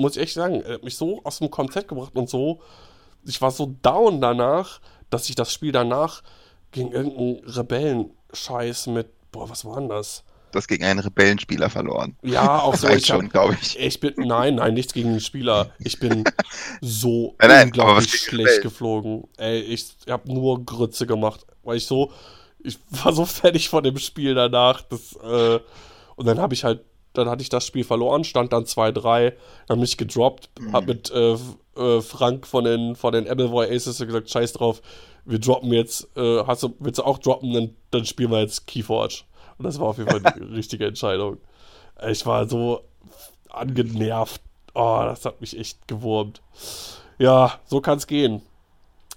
Muss ich echt sagen, er hat mich so aus dem Konzept gebracht und so, ich war so down danach, dass ich das Spiel danach gegen irgendeinen Rebellenscheiß mit, was war denn das? Das gegen einen Rebellenspieler verloren. Ja, auch das so. Schon, glaube ich. Ich bin, nein, nichts gegen den Spieler. Ich bin so unglaublich schlecht geflogen. Ey, ich habe nur Grütze gemacht, weil ich war so fertig von dem Spiel danach. Und dann habe ich halt, dann hatte ich das Spiel verloren, stand dann 2-3, dann mich gedroppt, hab mit Frank von den Apel Voy Aces gesagt, scheiß drauf, wir droppen jetzt, willst du auch droppen, dann spielen wir jetzt Keyforge. Und das war auf jeden Fall die richtige Entscheidung. Ich war so angenervt. Oh, das hat mich echt gewurmt. Ja, so kann's gehen.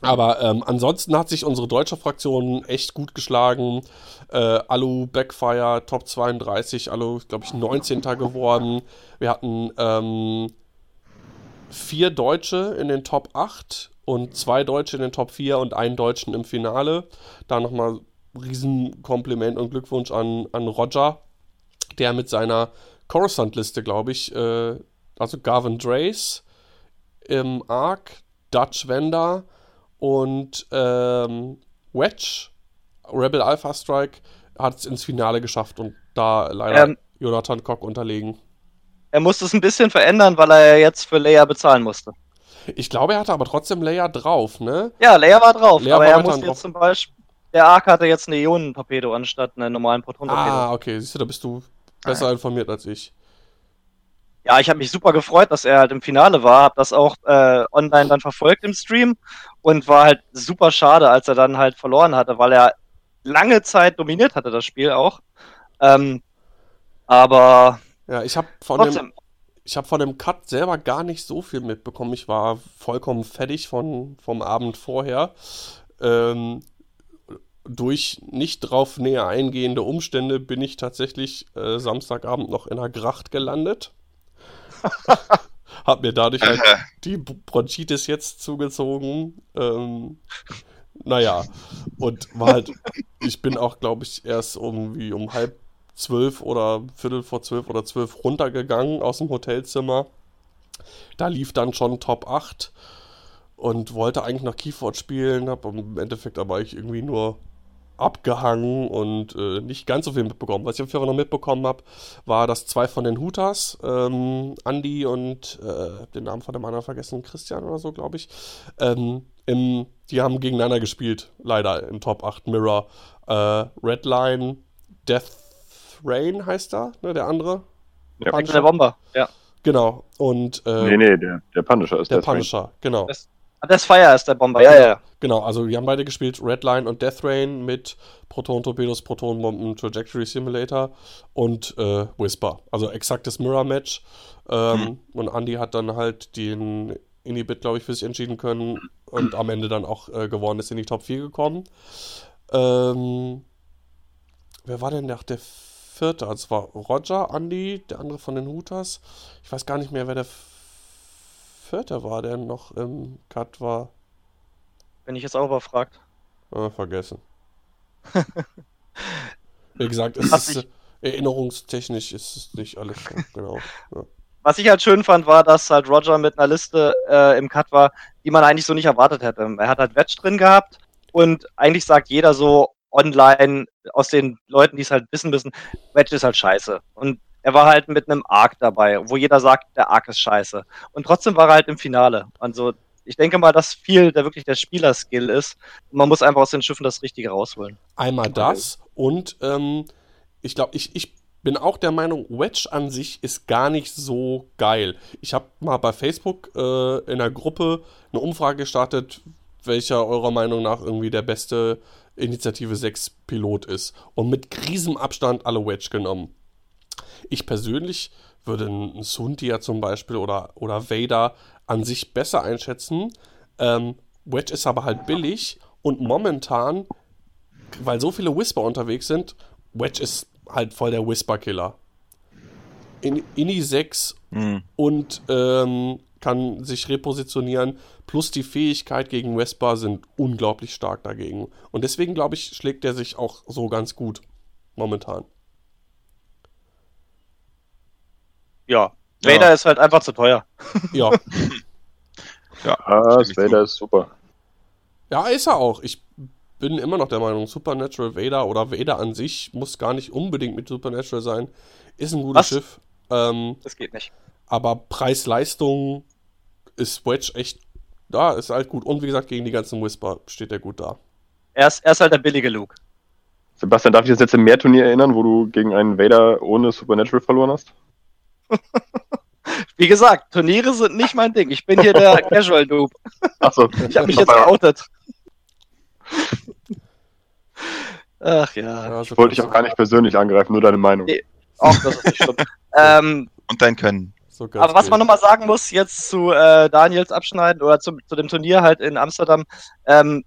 Aber ansonsten hat sich unsere deutsche Fraktion echt gut geschlagen. Alu, Backfire, Top 32, Alu, glaube ich, 19. geworden. Wir hatten 4 Deutsche in den Top 8, und 2 Deutsche in den Top 4 und 1 Deutschen im Finale. Da nochmal Riesenkompliment und Glückwunsch an Roger, der mit seiner Coruscant-Liste, glaube ich, also Garvin Drace im Arc, Dutch Vander und Wedge, Rebel Alpha Strike, hat es ins Finale geschafft und da leider Jonathan Kock unterlegen. Er musste es ein bisschen verändern, weil er ja jetzt für Leia bezahlen musste. Ich glaube, er hatte aber trotzdem Leia drauf, ne? Ja, Leia war drauf, Leia aber war er musste jetzt zum Beispiel... Der Arc hatte jetzt eine Ionen-Torpedo anstatt einen normalen Proton-Torpedo. Ah, okay, siehst du, da bist du besser informiert als ich. Ja, ich habe mich super gefreut, dass er halt im Finale war, habe das auch online dann verfolgt im Stream und war halt super schade, als er dann halt verloren hatte, weil er lange Zeit dominiert hatte, das Spiel auch. Aber... Ja, ich habe von dem Cut selber gar nicht so viel mitbekommen. Ich war vollkommen fertig vom Abend vorher. Durch nicht drauf näher eingehende Umstände bin ich tatsächlich Samstagabend noch in einer Gracht gelandet. Hab mir dadurch halt die Bronchitis jetzt zugezogen. Naja, und war halt, ich bin auch, glaube ich, erst irgendwie um 11:30 oder 11:45 oder 12 runtergegangen aus dem Hotelzimmer. Da lief dann schon Top 8 und wollte eigentlich nach Keyforge spielen, habe im Endeffekt aber ich irgendwie nur abgehangen und nicht ganz so viel mitbekommen. Was ich am Vierer noch mitbekommen habe, war, dass 2 von den Hooters, Andy und den Namen von dem anderen vergessen, Christian oder so, glaube ich, die haben gegeneinander gespielt, leider im Top 8 Mirror. Redline, Death Rain heißt er, ne, der andere. Ja, der Bomber, ja. Genau, und... der Punisher ist der Punisher, Rain. Genau. Deathfire ist der Bomber, ja. Genau, also wir haben beide gespielt, Redline und Death Rain mit Proton-Torpedos, Proton-Bomben, Trajectory Simulator und Whisper. Also exaktes Mirror-Match. Und Andy hat dann halt den Inhibit, glaube ich, für sich entschieden können und am Ende dann auch gewonnen, ist in die Top 4 gekommen. Wer war denn nach der Vierte? Also es war Roger, Andy, der andere von den Hooters. Ich weiß gar nicht mehr, wer der Vierte war, der noch im Cut war. Wenn ich jetzt auch überfragt. Vergessen. Wie gesagt, erinnerungstechnisch ist es nicht alles genau. Ja. Was ich halt schön fand, war, dass halt Roger mit einer Liste im Cut war, die man eigentlich so nicht erwartet hätte. Er hat halt Wedge drin gehabt und eigentlich sagt jeder so online aus den Leuten, die es halt wissen müssen, Wedge ist halt scheiße. Und er war halt mit einem Arc dabei, wo jeder sagt, der Arc ist scheiße. Und trotzdem war er halt im Finale. Also ich denke mal, dass viel da wirklich der Spielerskill ist. Man muss einfach aus den Schiffen das Richtige rausholen. Einmal das und ich glaube, ich bin auch der Meinung, Wedge an sich ist gar nicht so geil. Ich habe mal bei Facebook in der Gruppe eine Umfrage gestartet, welcher eurer Meinung nach irgendwie der beste Initiative 6 Pilot ist. Und mit riesem Abstand alle Wedge genommen. Ich persönlich würde einen Suntia zum Beispiel oder Vader an sich besser einschätzen. Wedge ist aber halt billig und momentan, weil so viele Whisper unterwegs sind, Wedge ist halt voll der Whisper-Killer. Inni 6 und kann sich repositionieren, plus die Fähigkeit gegen Whisper sind unglaublich stark dagegen. Und deswegen, glaube ich, schlägt er sich auch so ganz gut momentan. Ja, Vader ist halt einfach zu teuer. Ja. Vader ist super. Ja, ist er auch. Ich bin immer noch der Meinung, Supernatural Vader oder Vader an sich muss gar nicht unbedingt mit Supernatural sein. Ist ein gutes Schiff. Das geht nicht. Aber Preis-Leistung ist Wedge echt da, ist halt gut. Und wie gesagt, gegen die ganzen Whisper steht er gut da. Er ist halt der billige Luke. Sebastian, darf ich das jetzt im Mehrturnier erinnern, wo du gegen einen Vader ohne Supernatural verloren hast? Wie gesagt, Turniere sind nicht mein Ding. Ich bin hier der Casual Noob. Achso. Ich habe mich jetzt geoutet. Ach ja. Ich wollte dich auch gar nicht persönlich angreifen, nur deine Meinung. Nee. Auch das ist nicht schlimm. Und dein Können. So, aber was man nochmal sagen muss, jetzt zu Daniels Abschneiden oder zu dem Turnier halt in Amsterdam,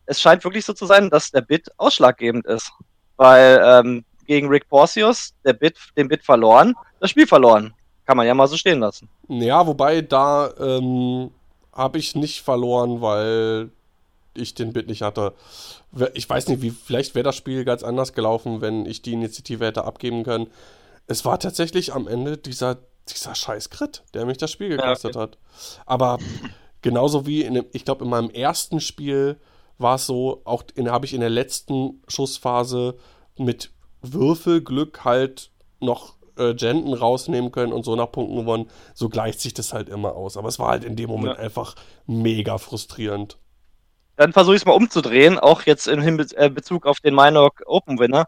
es scheint wirklich so zu sein, dass der Bid ausschlaggebend ist. Weil gegen Rick Porcius den Bid verloren, das Spiel verloren. Kann man ja mal so stehen lassen. Ja, wobei da habe ich nicht verloren, weil ich den Bit nicht hatte. Ich weiß nicht, vielleicht wäre das Spiel ganz anders gelaufen, wenn ich die Initiative hätte abgeben können. Es war tatsächlich am Ende dieser scheiß Crit, der mich das Spiel gekostet hat. Aber genauso wie, ich glaube, in meinem ersten Spiel war es so, auch habe ich in der letzten Schussphase mit Würfelglück halt noch Genden rausnehmen können und so nach Punkten gewonnen. So gleicht sich das halt immer aus. Aber es war halt in dem Moment einfach mega frustrierend. Dann versuche ich es mal umzudrehen, auch jetzt in Bezug auf den Mynock Open Winner.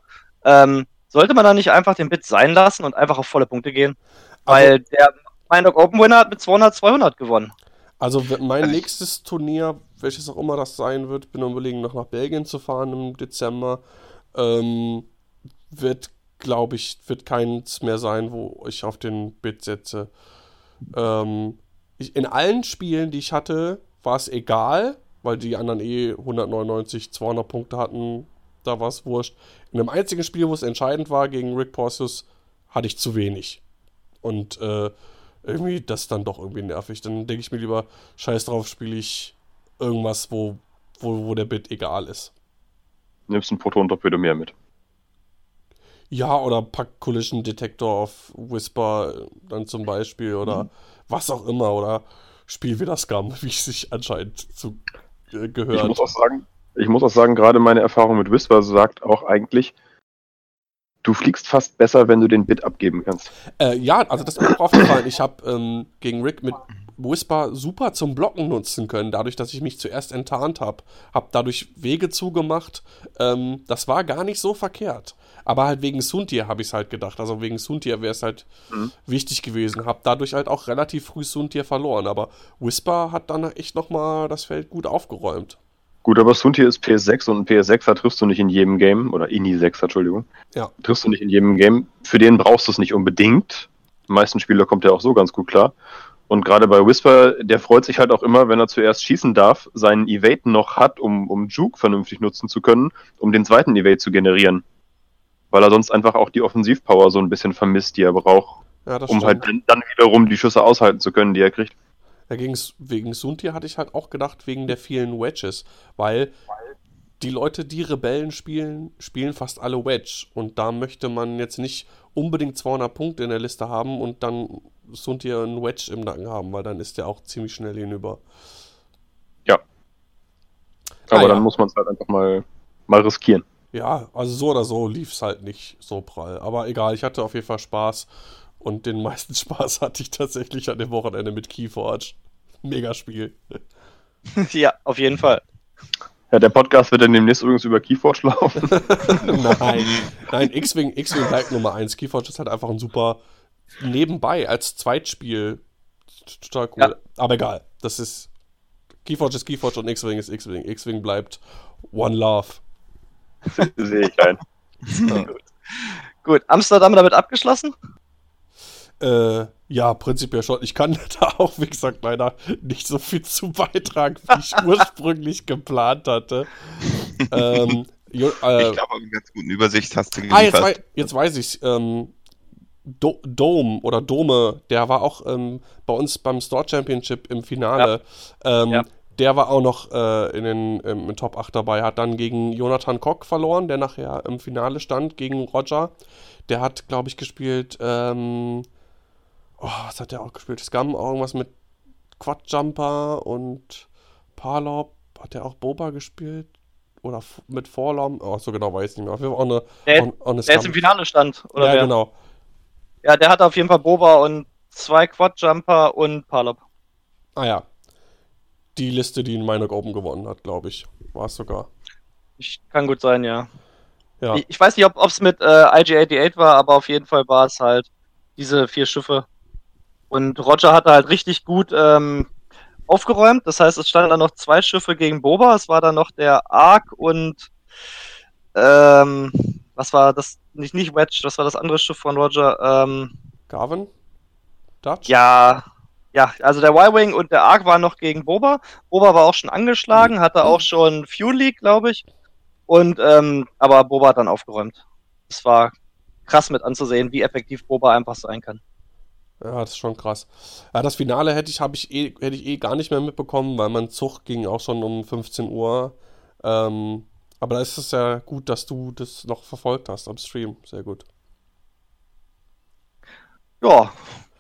Sollte man da nicht einfach den Bit sein lassen und einfach auf volle Punkte gehen? Weil der Mynock Open Winner hat mit 200-200 gewonnen. Also mein nächstes Turnier, welches auch immer das sein wird, bin überlegen, noch nach Belgien zu fahren im Dezember, wird keins mehr sein, wo ich auf den Bit setze. In allen Spielen, die ich hatte, war es egal, weil die anderen 199, 200 Punkte hatten, da war es wurscht. In einem einzigen Spiel, wo es entscheidend war, gegen Rick Porcius, hatte ich zu wenig. Und irgendwie, das ist dann doch irgendwie nervig. Dann denke ich mir lieber, scheiß drauf, spiele ich irgendwas, wo der Bit egal ist. Nimmst einen Proton-Torpedo mehr mit. Ja, oder pack Collision Detector auf Whisper dann zum Beispiel oder was auch immer oder spiel wieder Scam, wie es sich anscheinend zu gehört. Ich muss auch sagen, gerade meine Erfahrung mit Whisper sagt auch eigentlich, du fliegst fast besser, wenn du den Bit abgeben kannst. Ja, also das ist mir auch aufgefallen. Ich habe gegen Rick mit Whisper super zum Blocken nutzen können, dadurch, dass ich mich zuerst enttarnt habe. Habe dadurch Wege zugemacht. Das war gar nicht so verkehrt. Aber halt wegen Suntier habe ich es halt gedacht. Also wegen Suntier wäre es halt wichtig gewesen. Habe dadurch halt auch relativ früh Suntier verloren. Aber Whisper hat dann echt nochmal das Feld gut aufgeräumt. Gut, aber Suntier ist PS6 und ein PS6er triffst du nicht in jedem Game. Oder INI6, Entschuldigung. Ja. Triffst du nicht in jedem Game. Für den brauchst du es nicht unbedingt. Die meisten Spieler kommt der auch so ganz gut klar. Und gerade bei Whisper, der freut sich halt auch immer, wenn er zuerst schießen darf, seinen Evade noch hat, um Juke vernünftig nutzen zu können, um den zweiten Evade zu generieren. Weil er sonst einfach auch die Offensivpower so ein bisschen vermisst, die er braucht, ja, um halt dann wiederum die Schüsse aushalten zu können, die er kriegt. Ja, wegen Suntier hatte ich halt auch gedacht, wegen der vielen Wedges, weil die Leute, die Rebellen spielen fast alle Wedge und da möchte man jetzt nicht unbedingt 200 Punkte in der Liste haben und dann Suntier einen Wedge im Nacken haben, weil dann ist der auch ziemlich schnell hinüber. Ja. Aber dann muss man es halt einfach mal riskieren. Ja, also so oder so lief es halt nicht so prall. Aber egal, ich hatte auf jeden Fall Spaß. Und den meisten Spaß hatte ich tatsächlich an dem Wochenende mit Keyforge. Mega Spiel. Ja, auf jeden Fall. Ja, der Podcast wird dann demnächst übrigens über Keyforge laufen. Nein, X-Wing bleibt Nummer 1. Keyforge ist halt einfach ein super nebenbei als Zweitspiel. Total cool. Ja. Aber egal, das ist Keyforge und X-Wing ist X-Wing. X-Wing bleibt One Love. Sehe ich ein. Ja. Gut, Amsterdam damit abgeschlossen? Ja, prinzipiell schon. Ich kann da auch, wie gesagt, leider nicht so viel zu beitragen, wie ich ursprünglich geplant hatte. Ich glaube, eine ganz gute Übersicht hast du geliefert. Jetzt weiß ich es. Dome, der war auch bei uns beim Store Championship im Finale. Ja. Der war auch noch in Top 8 dabei, hat dann gegen Jonathan Kock verloren, der nachher im Finale stand, gegen Roger. Der hat, glaube ich, gespielt, was hat der auch gespielt? Scam, irgendwas mit Quadjumper und Palop. Hat der auch Boba gespielt? Oder mit Vorlom? Oh, so genau weiß ich nicht mehr. Auf jeden Fall auch eine Scam. Der jetzt im Finale stand, oder? Ja, wer? Genau. Ja, der hatte auf jeden Fall Boba und 2 Quadjumper und Palop. Ah ja. Die Liste, die in Mynock Open gewonnen hat, glaube ich. War es sogar. Kann gut sein, ja. Ja. Ich weiß nicht, ob es mit IG-88 war, aber auf jeden Fall war es halt diese 4 Schiffe. Und Roger hatte halt richtig gut aufgeräumt. Das heißt, es standen dann noch 2 Schiffe gegen Boba. Es war dann noch der Ark und was war das? Nicht Wedge, das war das andere Schiff von Roger. Garvin? Dutch? Ja, also der Y-Wing und der Ark waren noch gegen Boba. Boba war auch schon angeschlagen, hatte auch schon Fuel Leak, glaube ich. Und aber Boba hat dann aufgeräumt. Es war krass mit anzusehen, wie effektiv Boba einfach sein kann. Ja, das ist schon krass. Ja, das Finale hätte ich eh gar nicht mehr mitbekommen, weil mein Zug ging auch schon um 15 Uhr. Aber da ist es ja gut, dass du das noch verfolgt hast am Stream. Sehr gut. Ja,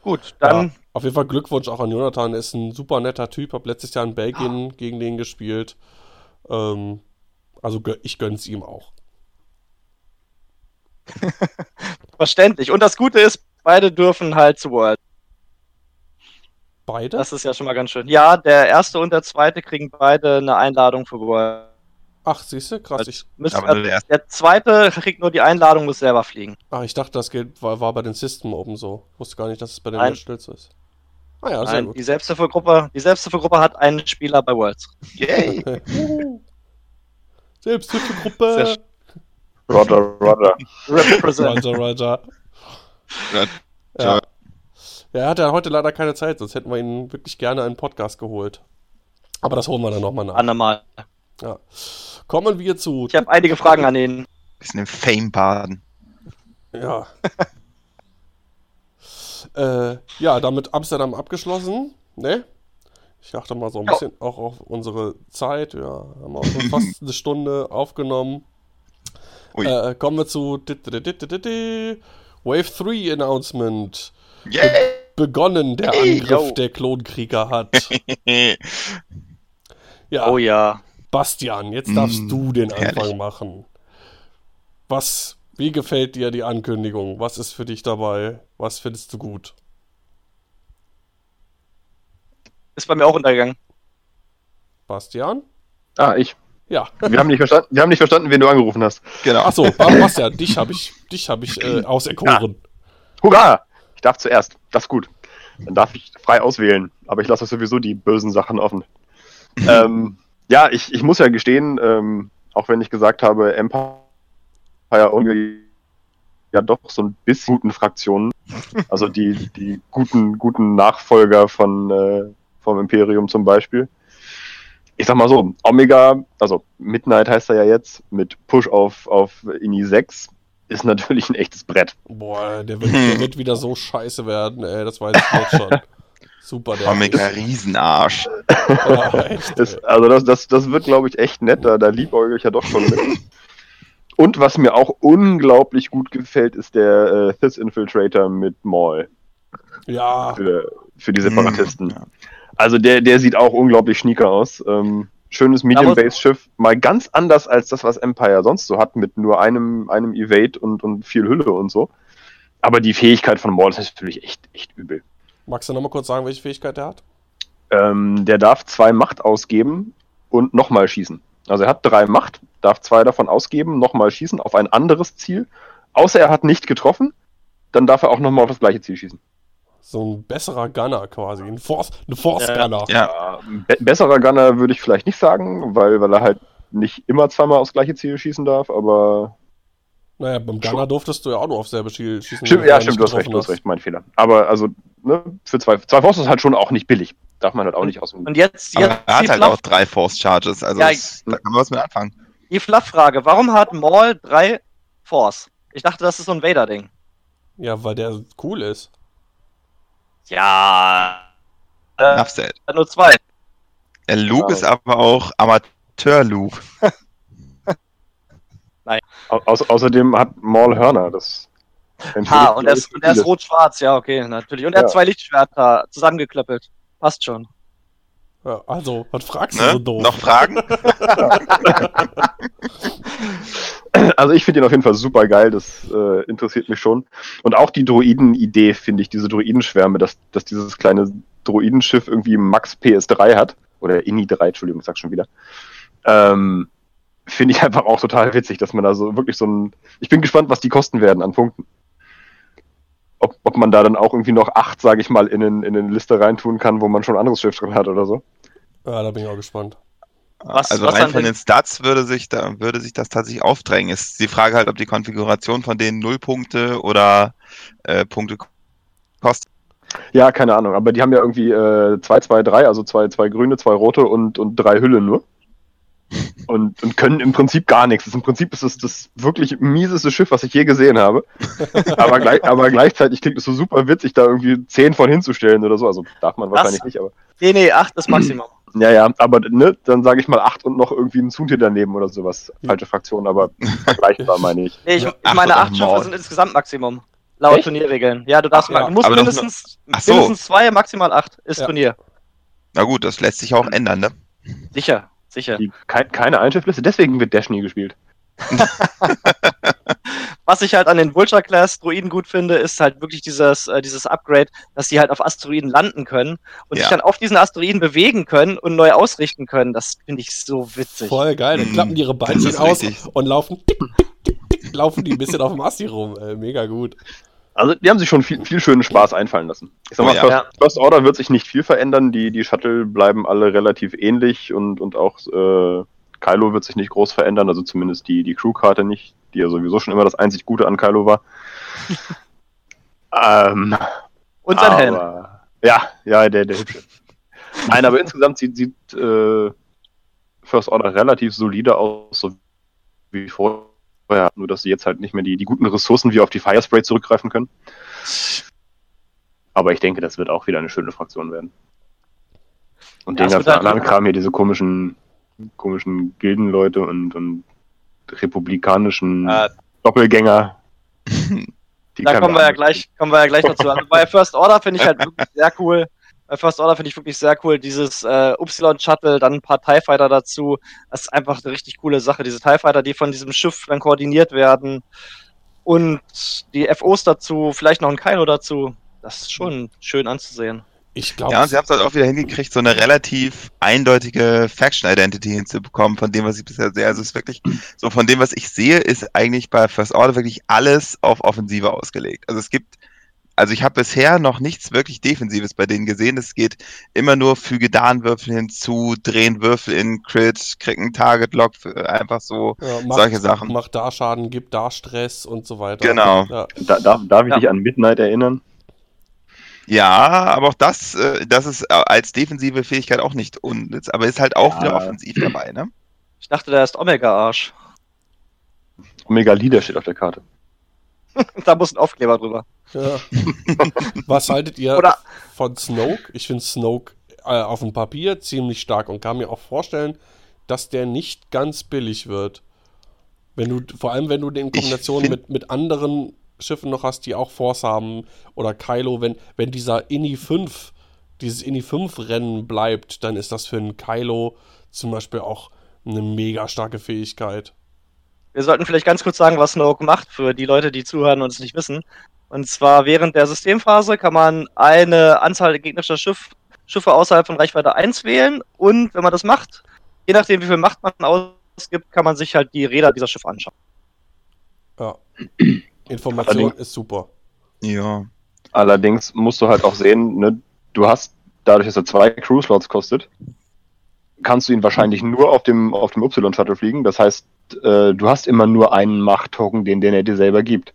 gut, dann... Ja, auf jeden Fall Glückwunsch auch an Jonathan. Er ist ein super netter Typ. Hab letztes Jahr in Belgien gegen den gespielt. Also ich gönn's ihm auch. Verständlich. Und das Gute ist, beide dürfen halt zu World. Beide? Das ist ja schon mal ganz schön. Ja, der Erste und der Zweite kriegen beide eine Einladung für World. Ach, siehst du, krass. Der Zweite kriegt nur die Einladung, muss selber fliegen. Ach, ich dachte, das war bei den System Open so. Ich wusste gar nicht, dass es bei den Nationals ist. Ah ja, sehr gut. Die Selbsthilfegruppe hat einen Spieler bei Worlds. Yay! Selbsthilfegruppe! Roger. Represent. Roger. Ja. Er hat ja heute leider keine Zeit, sonst hätten wir ihn wirklich gerne einen Podcast geholt. Aber das holen wir dann nochmal nach. Andermal. Ja. Kommen wir zu... Ich habe einige Fragen an ihn. Bisschen im Fame baden. Ja. Ja, damit Amsterdam abgeschlossen. Ne? Ich dachte mal so ein bisschen auch auf unsere Zeit. Ja, haben auch schon fast eine Stunde aufgenommen. Kommen wir zu Wave 3 Announcement. Yeah. Begonnen der Angriff der Klonkrieger hat. Ja. Oh ja. Bastian, jetzt darfst du den Anfang machen. Wie gefällt dir die Ankündigung? Was ist für dich dabei? Was findest du gut? Ist bei mir auch untergegangen. Bastian? Ich. Ja. Wir haben nicht verstanden, wen du angerufen hast. Genau. Achso, Bastian, dich habe ich auserkoren. Ja. Hurra! Ich darf zuerst. Das ist gut. Dann darf ich frei auswählen. Aber ich lasse sowieso die bösen Sachen offen. Ja, ich muss ja gestehen, auch wenn ich gesagt habe, Empire irgendwie ja doch so ein bisschen guten Fraktionen, also die guten Nachfolger vom Imperium zum Beispiel. Ich sag mal so, Omega, also Midnight heißt er ja jetzt, mit Push auf INI 6, ist natürlich ein echtes Brett. Boah, der wird wieder so scheiße werden, ey, das weiß ich jetzt schon. Super, der Omega Riesenarsch. Ja, echt, also das wird, glaube ich, echt nett. Da liebäugel ich ja doch schon mit. Und was mir auch unglaublich gut gefällt, ist der Sith Infiltrator mit Maul. Ja. Für die Separatisten. Ja. Also der sieht auch unglaublich schnieker aus. Schönes Medium-Base-Schiff. Mal ganz anders als das, was Empire sonst so hat, mit nur einem Evade und viel Hülle und so. Aber die Fähigkeit von Maul ist natürlich echt übel. Magst du nochmal kurz sagen, welche Fähigkeit der hat? Der darf 2 Macht ausgeben und nochmal schießen. Also er hat 3 Macht, darf 2 davon ausgeben, nochmal schießen auf ein anderes Ziel. Außer er hat nicht getroffen, dann darf er auch nochmal auf das gleiche Ziel schießen. So ein besserer Gunner quasi, ein Force-Gunner. Ja. Besserer Gunner würde ich vielleicht nicht sagen, weil er halt nicht immer 2-mal aufs gleiche Ziel schießen darf, aber... Naja, beim Gunner durftest du ja auch nur auf selbe Ziel schießen. Stimmt, du hast recht, mein Fehler. Aber also, ne, für 2 Force ist halt schon auch nicht billig. Darf man halt auch nicht ausüben. Und jetzt aber er hat halt auch 3 Force Charges, also ja, da kann man was mit anfangen. Die Fluff-Frage, warum hat Maul 3 Force? Ich dachte, das ist so ein Vader-Ding. Ja, weil der cool ist. Ja. Nur 2. Der Luke ist aber auch Amateur-Luke. Nein. Außerdem hat Maul Hörner, das... und er ist rot-schwarz, ja, okay, natürlich. Und er hat 2 Lichtschwerter zusammengeklöppelt. Passt schon. Ja, also, was fragst du so doof? Noch Fragen? Also ich finde ihn auf jeden Fall super geil, das interessiert mich schon. Und auch die Droiden-Idee finde ich, diese Droidenschwärme, dass dieses kleine Droidenschiff irgendwie Max PS3 hat, oder INI 3, Entschuldigung, ich sag schon wieder, finde ich einfach auch total witzig, dass man da so wirklich so ein... Ich bin gespannt, was die kosten werden an Punkten. Ob man da dann auch irgendwie noch 8, sage ich mal, in eine Liste reintun kann, wo man schon ein anderes Schiff drin hat oder so. Ja, da bin ich auch gespannt. Was rein von den Stats würde sich das tatsächlich aufdrängen. Ist die Frage halt, ob die Konfiguration von denen 0 Punkte oder Punkte kostet. Ja, keine Ahnung, aber die haben ja irgendwie 2, 2, 3, also 2 grüne, 2 rote und 3 Hülle nur. und können im Prinzip gar nichts. Im Prinzip ist es das wirklich mieseste Schiff, was ich je gesehen habe. aber gleichzeitig klingt es so super witzig, da irgendwie 10 von hinzustellen oder so. Also darf man wahrscheinlich nicht, aber... Nee, 8 ist Maximum. Ja, aber ne, dann sage ich mal 8 und noch irgendwie ein Zuntier daneben oder sowas. Falsche Fraktion, aber vergleichbar meine ich. Nee, ich meine 8 Schiffe sind insgesamt Maximum. Laut Turnierregeln. Ja, du darfst du musst mindestens 2, maximal 8 ist Turnier. Na gut, das lässt sich auch ändern, ne? Sicher. Keine Einschiffliste, deswegen wird Dash nie gespielt. Was ich halt an den Vulture-Class-Droiden gut finde, ist halt wirklich dieses Upgrade, dass die halt auf Asteroiden landen können und sich dann auf diesen Asteroiden bewegen können und neu ausrichten können. Das finde ich so witzig. Voll geil, dann klappen die ihre Beinchen aus und laufen die ein bisschen auf dem Asti rum. Mega gut. Also die haben sich schon viel schönen Spaß einfallen lassen. Ich sag mal, First Order wird sich nicht viel verändern. Die Shuttle bleiben alle relativ ähnlich und auch Kylo wird sich nicht groß verändern, also zumindest die Crew-Karte nicht, die ja sowieso schon immer das einzig Gute an Kylo war. Und sein Helm. Ja, der Hübsche. Nein, aber insgesamt sieht First Order relativ solide aus, so wie vorher. Ja, nur, dass sie jetzt halt nicht mehr die guten Ressourcen wie auf die Firespray zurückgreifen können. Aber ich denke, das wird auch wieder eine schöne Fraktion werden. Und den ganzen anderen Kram hier, diese komischen Gildenleute und republikanischen Doppelgänger. Da kommen wir ja gleich dazu. Also bei First Order finde ich halt wirklich sehr cool. Dieses Y-Shuttle, dann ein paar TIE Fighter dazu. Das ist einfach eine richtig coole Sache. Diese TIE Fighter, die von diesem Schiff dann koordiniert werden. Und die FOs dazu, vielleicht noch ein Kylo dazu. Das ist schon schön anzusehen. Ich glaube. Ja, und sie haben es halt auch wieder hingekriegt, so eine relativ eindeutige Faction-Identity hinzubekommen, von dem, was ich bisher sehe. Also es ist wirklich so, von dem, was ich sehe, ist eigentlich bei First Order wirklich alles auf Offensive ausgelegt. Also Also ich habe bisher noch nichts wirklich Defensives bei denen gesehen. Es geht immer nur füge da einen Würfel hinzu, drehen Würfel in Crit, kriegen einen Target-Lock, einfach so solche Sachen. Macht da Schaden, gibt da Stress und so weiter. Genau. Ja. Darf ich dich an Midnight erinnern? Ja, aber auch das ist als defensive Fähigkeit auch nicht unnütz, aber ist halt auch wieder offensiv dabei, ne? Ich dachte, da ist Omega-Arsch. Omega-Leader steht auf der Karte. Da muss ein Aufkleber drüber. Ja. Was haltet ihr von Snoke? Ich finde Snoke auf dem Papier ziemlich stark und kann mir auch vorstellen, dass der nicht ganz billig wird. Vor allem, wenn du den in Kombination mit anderen Schiffen noch hast, die auch Force haben, oder Kylo, wenn dieser Indy 5-Rennen bleibt, dann ist das für einen Kylo zum Beispiel auch eine mega starke Fähigkeit. Wir sollten vielleicht ganz kurz sagen, was Snoke macht für die Leute, die zuhören und es nicht wissen. Und zwar während der Systemphase kann man eine Anzahl gegnerischer Schiffe außerhalb von Reichweite 1 wählen. Und wenn man das macht, je nachdem wie viel Macht man ausgibt, kann man sich halt die Räder dieser Schiffe anschauen. Ja, Information ist super. Ja. Allerdings musst du halt auch sehen, ne, du hast, dadurch, dass er 2 Crew-Slots kostet, kannst du ihn wahrscheinlich nur auf dem Y-Shuttle fliegen. Das heißt, du hast immer nur einen Macht-Token, den er dir selber gibt.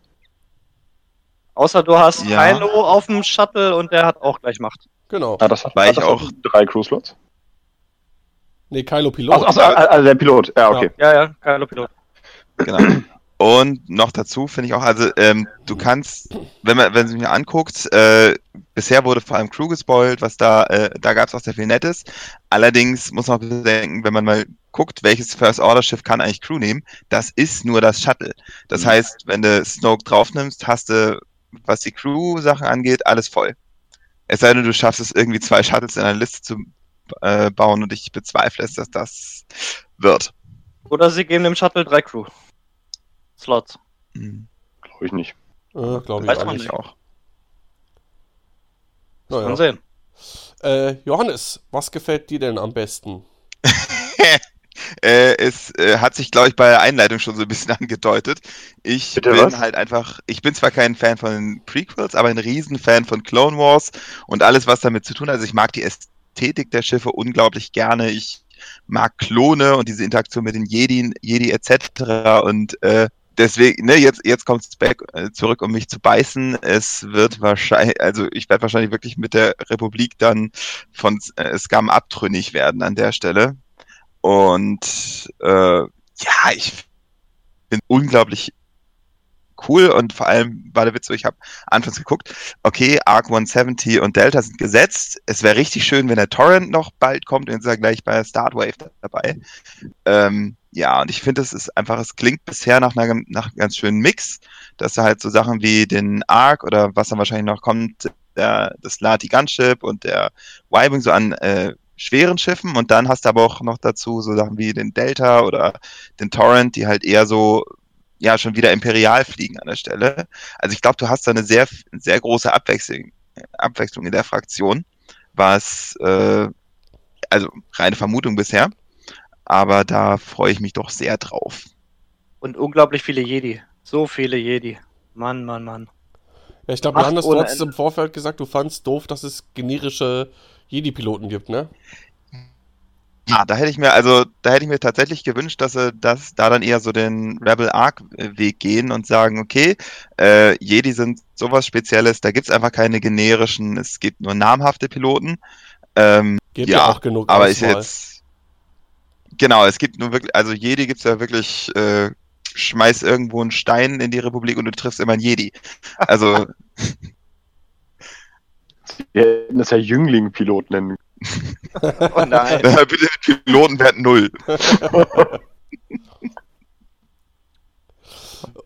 Außer du hast Kylo auf dem Shuttle und der hat auch gleich Macht. Genau. Ja, das hat das auch 3 Crew-Slots. Nee, Kylo Pilot. Also der Pilot. Ja, okay. Ja, Kylo Pilot. Genau. Und noch dazu finde ich auch, also du kannst, wenn du mir anguckst, bisher wurde vor allem Crew gespoilt, was da gab es auch sehr viel Nettes. Allerdings muss man auch bedenken, wenn man mal guckt, welches First-Order-Schiff kann eigentlich Crew nehmen, das ist nur das Shuttle. Das heißt, wenn du Snoke drauf nimmst, hast du, was die Crew-Sachen angeht, alles voll. Es sei denn, du schaffst es irgendwie 2 Shuttles in einer Liste zu bauen und ich bezweifle es, dass das wird. Oder sie geben dem Shuttle 3 Crew. Slots. Glaube ich nicht. Glaube ich eigentlich auch. Naja. Mal sehen. Johannes, was gefällt dir denn am besten? Es hat sich, glaube ich, bei der Einleitung schon so ein bisschen angedeutet. Ich bin zwar kein Fan von den Prequels, aber ein Riesenfan von Clone Wars und alles, was damit zu tun hat. Also ich mag die Ästhetik der Schiffe unglaublich gerne. Ich mag Klone und diese Interaktion mit den Jedi etc. Und deswegen, ne, jetzt kommt es zurück, um mich zu beißen. Es wird wahrscheinlich, also ich werde wahrscheinlich wirklich mit der Republik dann von Scam abtrünnig werden an der Stelle. Und ja, ich bin unglaublich cool und vor allem war der Witz so, ich habe anfangs geguckt, okay, Arc 170 und Delta sind gesetzt, es wäre richtig schön, wenn der Torrent noch bald kommt und jetzt ist er gleich bei Startwave dabei. Ja, und ich finde, es ist einfach, es klingt bisher nach einem ganz schönen Mix, dass da halt so Sachen wie den Arc oder was dann wahrscheinlich noch kommt, das Lati Gunship und der Y-Wing so an schweren Schiffen und dann hast du aber auch noch dazu so Sachen wie den Delta oder den Torrent, die halt eher so ja schon wieder imperial fliegen an der Stelle. Also ich glaube, du hast da eine sehr große Abwechslung in der Fraktion, was also reine Vermutung bisher, aber da freue ich mich doch sehr drauf. Und unglaublich viele Jedi. So viele Jedi. Mann. Ja, ich glaube, Johannes, du hast im Vorfeld gesagt, du fandst doof, dass es generische Jedi-Piloten gibt, ne? Ja, da hätte ich mir tatsächlich gewünscht, dass sie das da dann eher so den Rebel-Arc-Weg gehen und sagen, okay, Jedi sind sowas Spezielles, da gibt's einfach keine generischen, es gibt nur namhafte Piloten. Gibt ja auch genug Auswahl. Aber ich jetzt, genau, es gibt nur wirklich, also Jedi gibt's ja wirklich, schmeiß irgendwo einen Stein in die Republik und du triffst immer einen Jedi. Also wir hätten das ja Jüngling-Pilot nennen. Oh nein. Bitte Pilotenwert 0.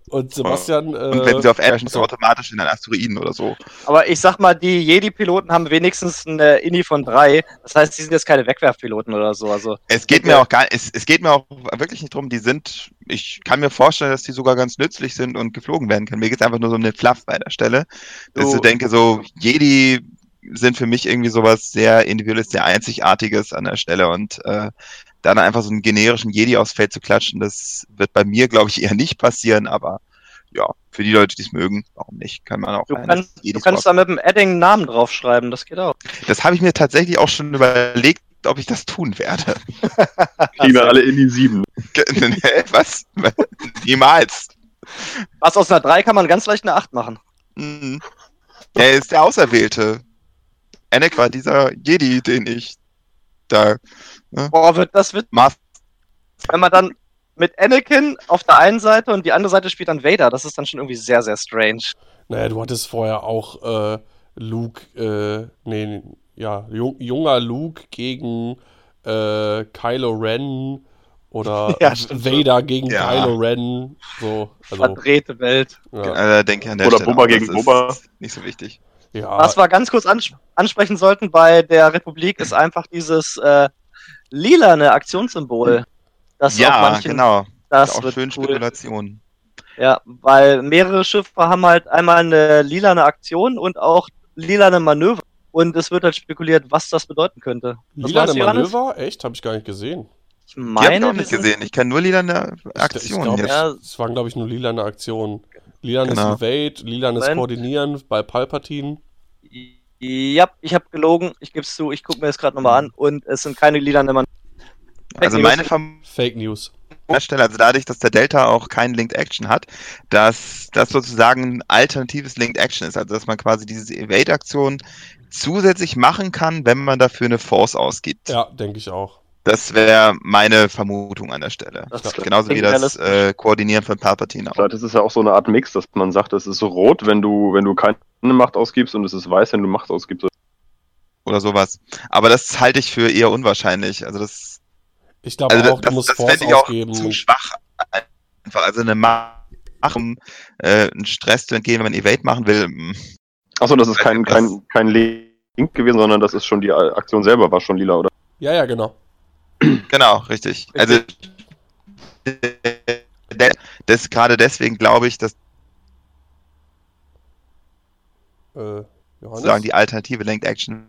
Und Sebastian... und wenn sie auf Action so automatisch in einen Asteroiden oder so. Aber ich sag mal, die Jedi-Piloten haben wenigstens eine INI von 3. Das heißt, die sind jetzt keine Wegwerfpiloten oder so. Also es geht mir auch wirklich nicht drum. Die sind... Ich kann mir vorstellen, dass die sogar ganz nützlich sind und geflogen werden können. Mir geht es einfach nur so um den Fluff bei der Stelle. Dass ich denke, so Jedi sind für mich irgendwie sowas sehr Individuelles, sehr Einzigartiges an der Stelle. Und dann einfach so einen generischen Jedi aufs Feld zu klatschen, das wird bei mir, glaube ich, eher nicht passieren, aber ja, für die Leute, die es mögen, warum nicht, kann man auch... Du kannst da mit einem Adding einen Namen draufschreiben, das geht auch. Das habe ich mir tatsächlich auch schon überlegt, ob ich das tun werde. Kriegen wir alle in die 7. Was? Niemals. Was, aus einer 3 kann man ganz leicht eine 8 machen. Mhm. Er ist der Auserwählte. Anakin war dieser Jedi, den ich da... Boah, wird das wenn man dann mit Anakin auf der einen Seite und die andere Seite spielt dann Vader, das ist dann schon irgendwie sehr, sehr strange. Naja, du hattest vorher auch Luke, junger Luke gegen Kylo Ren oder ja, Vader gegen Kylo Ren. So, also, verdrehte Welt. Ja. Also, denke ich an der oder Boba gegen Boba. Nicht so wichtig. Ja. Was wir ganz kurz ansprechen sollten bei der Republik ist einfach dieses... lilane Aktionssymbol. Das ja, manchen, genau. Das ist auch schön cool. Spekulation. Ja, weil mehrere Schiffe haben halt einmal eine lilane Aktion und auch lilane Manöver. Und es wird halt spekuliert, was das bedeuten könnte. Was lilane Manöver? Johannes? Echt? Habe ich gar nicht gesehen. Ich meine, die hab ich auch nicht gesehen. Ich kenne nur lilane Aktionen. Es waren, glaube ich, nur lilane Aktionen. Lilanes Evade, lilanes Koordinieren bei Palpatine. Ja, ich habe gelogen, ich gebe es zu, ich gucke mir das gerade nochmal an und es sind keine Lieder, man. Also meine Fake News. Also dadurch, dass der Delta auch kein Linked Action hat, dass das sozusagen ein alternatives Linked Action ist, also dass man quasi diese Evade-Aktion zusätzlich machen kann, wenn man dafür eine Force ausgibt. Ja, denke ich auch. Das wäre meine Vermutung an der Stelle. Das genauso wie das Koordinieren von Palpatine auch. Das ist ja auch so eine Art Mix, dass man sagt, es ist rot, wenn du keine Macht ausgibst und es ist weiß, wenn du Macht ausgibst. Oder sowas. Aber das halte ich für eher unwahrscheinlich. Also das... Ich glaube also auch, du musst Force ausgeben. Das fände ich auch zu schwach. Einfach. Also eine Macht, um einen Stress zu entgehen, wenn man Evade machen will. Achso, das ist kein Link gewesen, sondern das ist schon die Aktion selber, war schon lila, oder? Ja, genau. Genau, richtig. Also gerade deswegen glaube ich, dass sozusagen die alternative Linked Action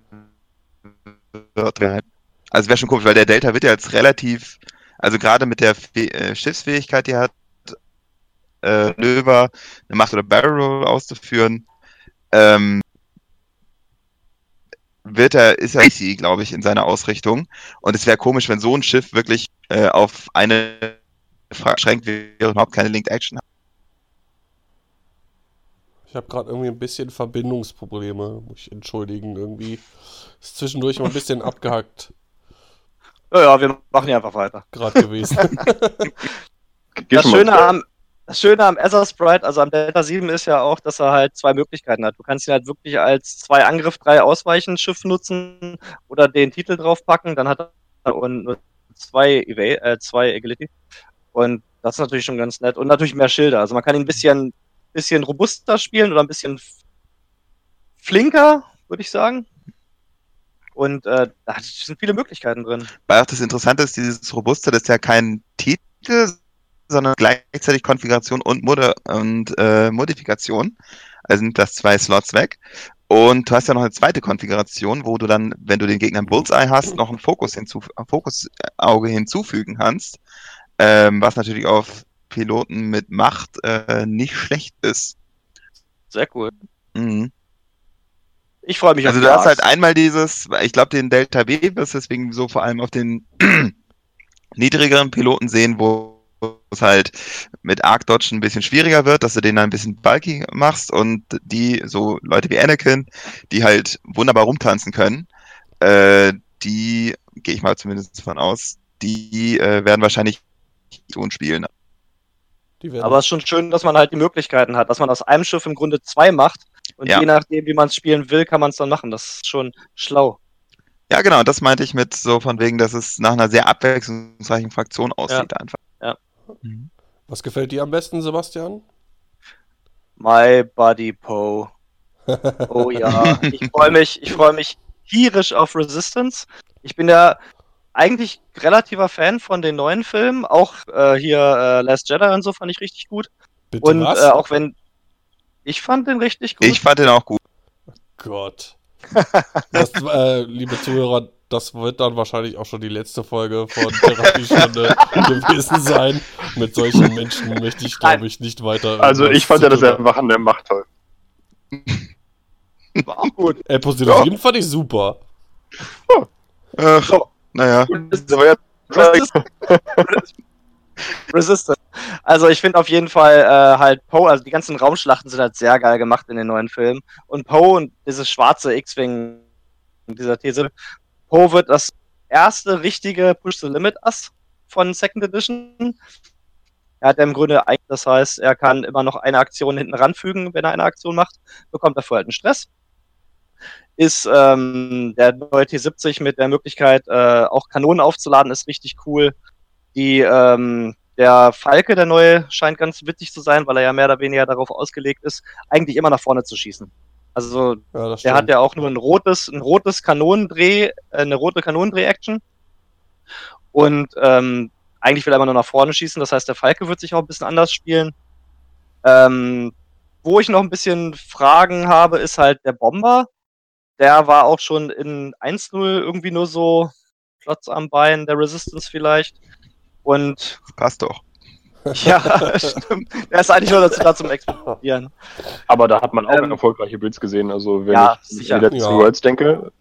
wird. Also wäre schon komisch, weil der Delta wird ja jetzt relativ, also gerade mit der Schiffsfähigkeit, die er hat, Manöver, eine Macht- oder Barrel Roll auszuführen, ist er easy, glaube ich, in seiner Ausrichtung. Und es wäre komisch, wenn so ein Schiff wirklich auf eine Frage beschränkt wäre und überhaupt keine Linked Action hat. Ich habe gerade irgendwie ein bisschen Verbindungsprobleme, muss ich entschuldigen. Irgendwie ist zwischendurch mal ein bisschen abgehackt. Ja, wir machen ja einfach weiter. Gerade gewesen. Das Schöne am Azure Sprite, also am Delta 7, ist ja auch, dass er halt zwei Möglichkeiten hat. Du kannst ihn halt wirklich als 2-Angriff-3-Ausweichen-Schiff nutzen oder den Titel draufpacken, dann hat er nur zwei Agility. Und das ist natürlich schon ganz nett. Und natürlich mehr Schilder. Also man kann ihn ein bisschen robuster spielen oder ein bisschen flinker, würde ich sagen. Und da sind viele Möglichkeiten drin. Weil auch das Interessante ist, dieses Robuste, das ist ja kein Titel, sondern gleichzeitig Konfiguration und Modifikation. Also sind das 2 Slots weg. Und du hast ja noch eine zweite Konfiguration, wo du dann, wenn du den Gegner im Bullseye hast, noch ein Fokusauge hinzufügen kannst. Was natürlich auf Piloten mit Macht nicht schlecht ist. Sehr cool. Mhm. Ich freue mich auf Also du hast halt einmal dieses, ich glaube den Delta B, wirst deswegen so vor allem auf den niedrigeren Piloten sehen, wo es halt mit Arc-Dodge ein bisschen schwieriger wird, dass du den dann ein bisschen bulky machst und die, so Leute wie Anakin, die halt wunderbar rumtanzen können, die, gehe ich mal zumindest von aus, die werden wahrscheinlich so spielen. Aber es ist schon schön, dass man halt die Möglichkeiten hat, dass man aus einem Schiff im Grunde 2 macht und ja, je nachdem, wie man es spielen will, kann man es dann machen. Das ist schon schlau. Ja genau, das meinte ich mit so von wegen, dass es nach einer sehr abwechslungsreichen Fraktion aussieht einfach. Ja. Mhm. Was gefällt dir am besten, Sebastian? My Buddy Poe. Oh ja, ich freue mich tierisch auf Resistance. Ich bin ja eigentlich relativer Fan von den neuen Filmen, auch Last Jedi und so fand ich richtig gut. Bitte und was? Auch wenn ich fand den richtig gut. Ich fand den auch gut. Oh Gott. Das, liebe Zuhörer, das wird dann wahrscheinlich auch schon die letzte Folge von Therapiestunde gewesen sein. Mit solchen Menschen möchte ich, glaube ich, nicht weiter. Also ich fand ja das Erwachen der Macht toll. War auch gut. Positiv fand ich super. Oh. Naja. Resistance. Also ich finde auf jeden Fall halt Poe, also die ganzen Raumschlachten sind halt sehr geil gemacht in den neuen Filmen. Und Poe und dieses schwarze X-Wing, dieser These, Poe wird das erste richtige Push-the-Limit-Ass von Second Edition. Er hat im Grunde, das heißt, er kann immer noch eine Aktion hinten ranfügen, wenn er eine Aktion macht, bekommt dafür halt einen Stress. Ist der neue T70 mit der Möglichkeit, auch Kanonen aufzuladen, ist richtig cool. Der Falke, der neue, scheint ganz witzig zu sein, weil er ja mehr oder weniger darauf ausgelegt ist, eigentlich immer nach vorne zu schießen. Also ja, der hat ja auch nur eine rote Kanonendreh-Action. Und eigentlich will er immer nur nach vorne schießen, das heißt, der Falke wird sich auch ein bisschen anders spielen. Wo ich noch ein bisschen Fragen habe, ist halt der Bomber. Der war auch schon in 1-0 irgendwie nur so Klotz am Bein, der Resistance vielleicht. Und passt doch. Ja, stimmt. Der ist eigentlich nur dazu da zum Explodieren. Aber da hat man auch erfolgreiche Builds gesehen. Also wenn ich an die letzten Worlds denke,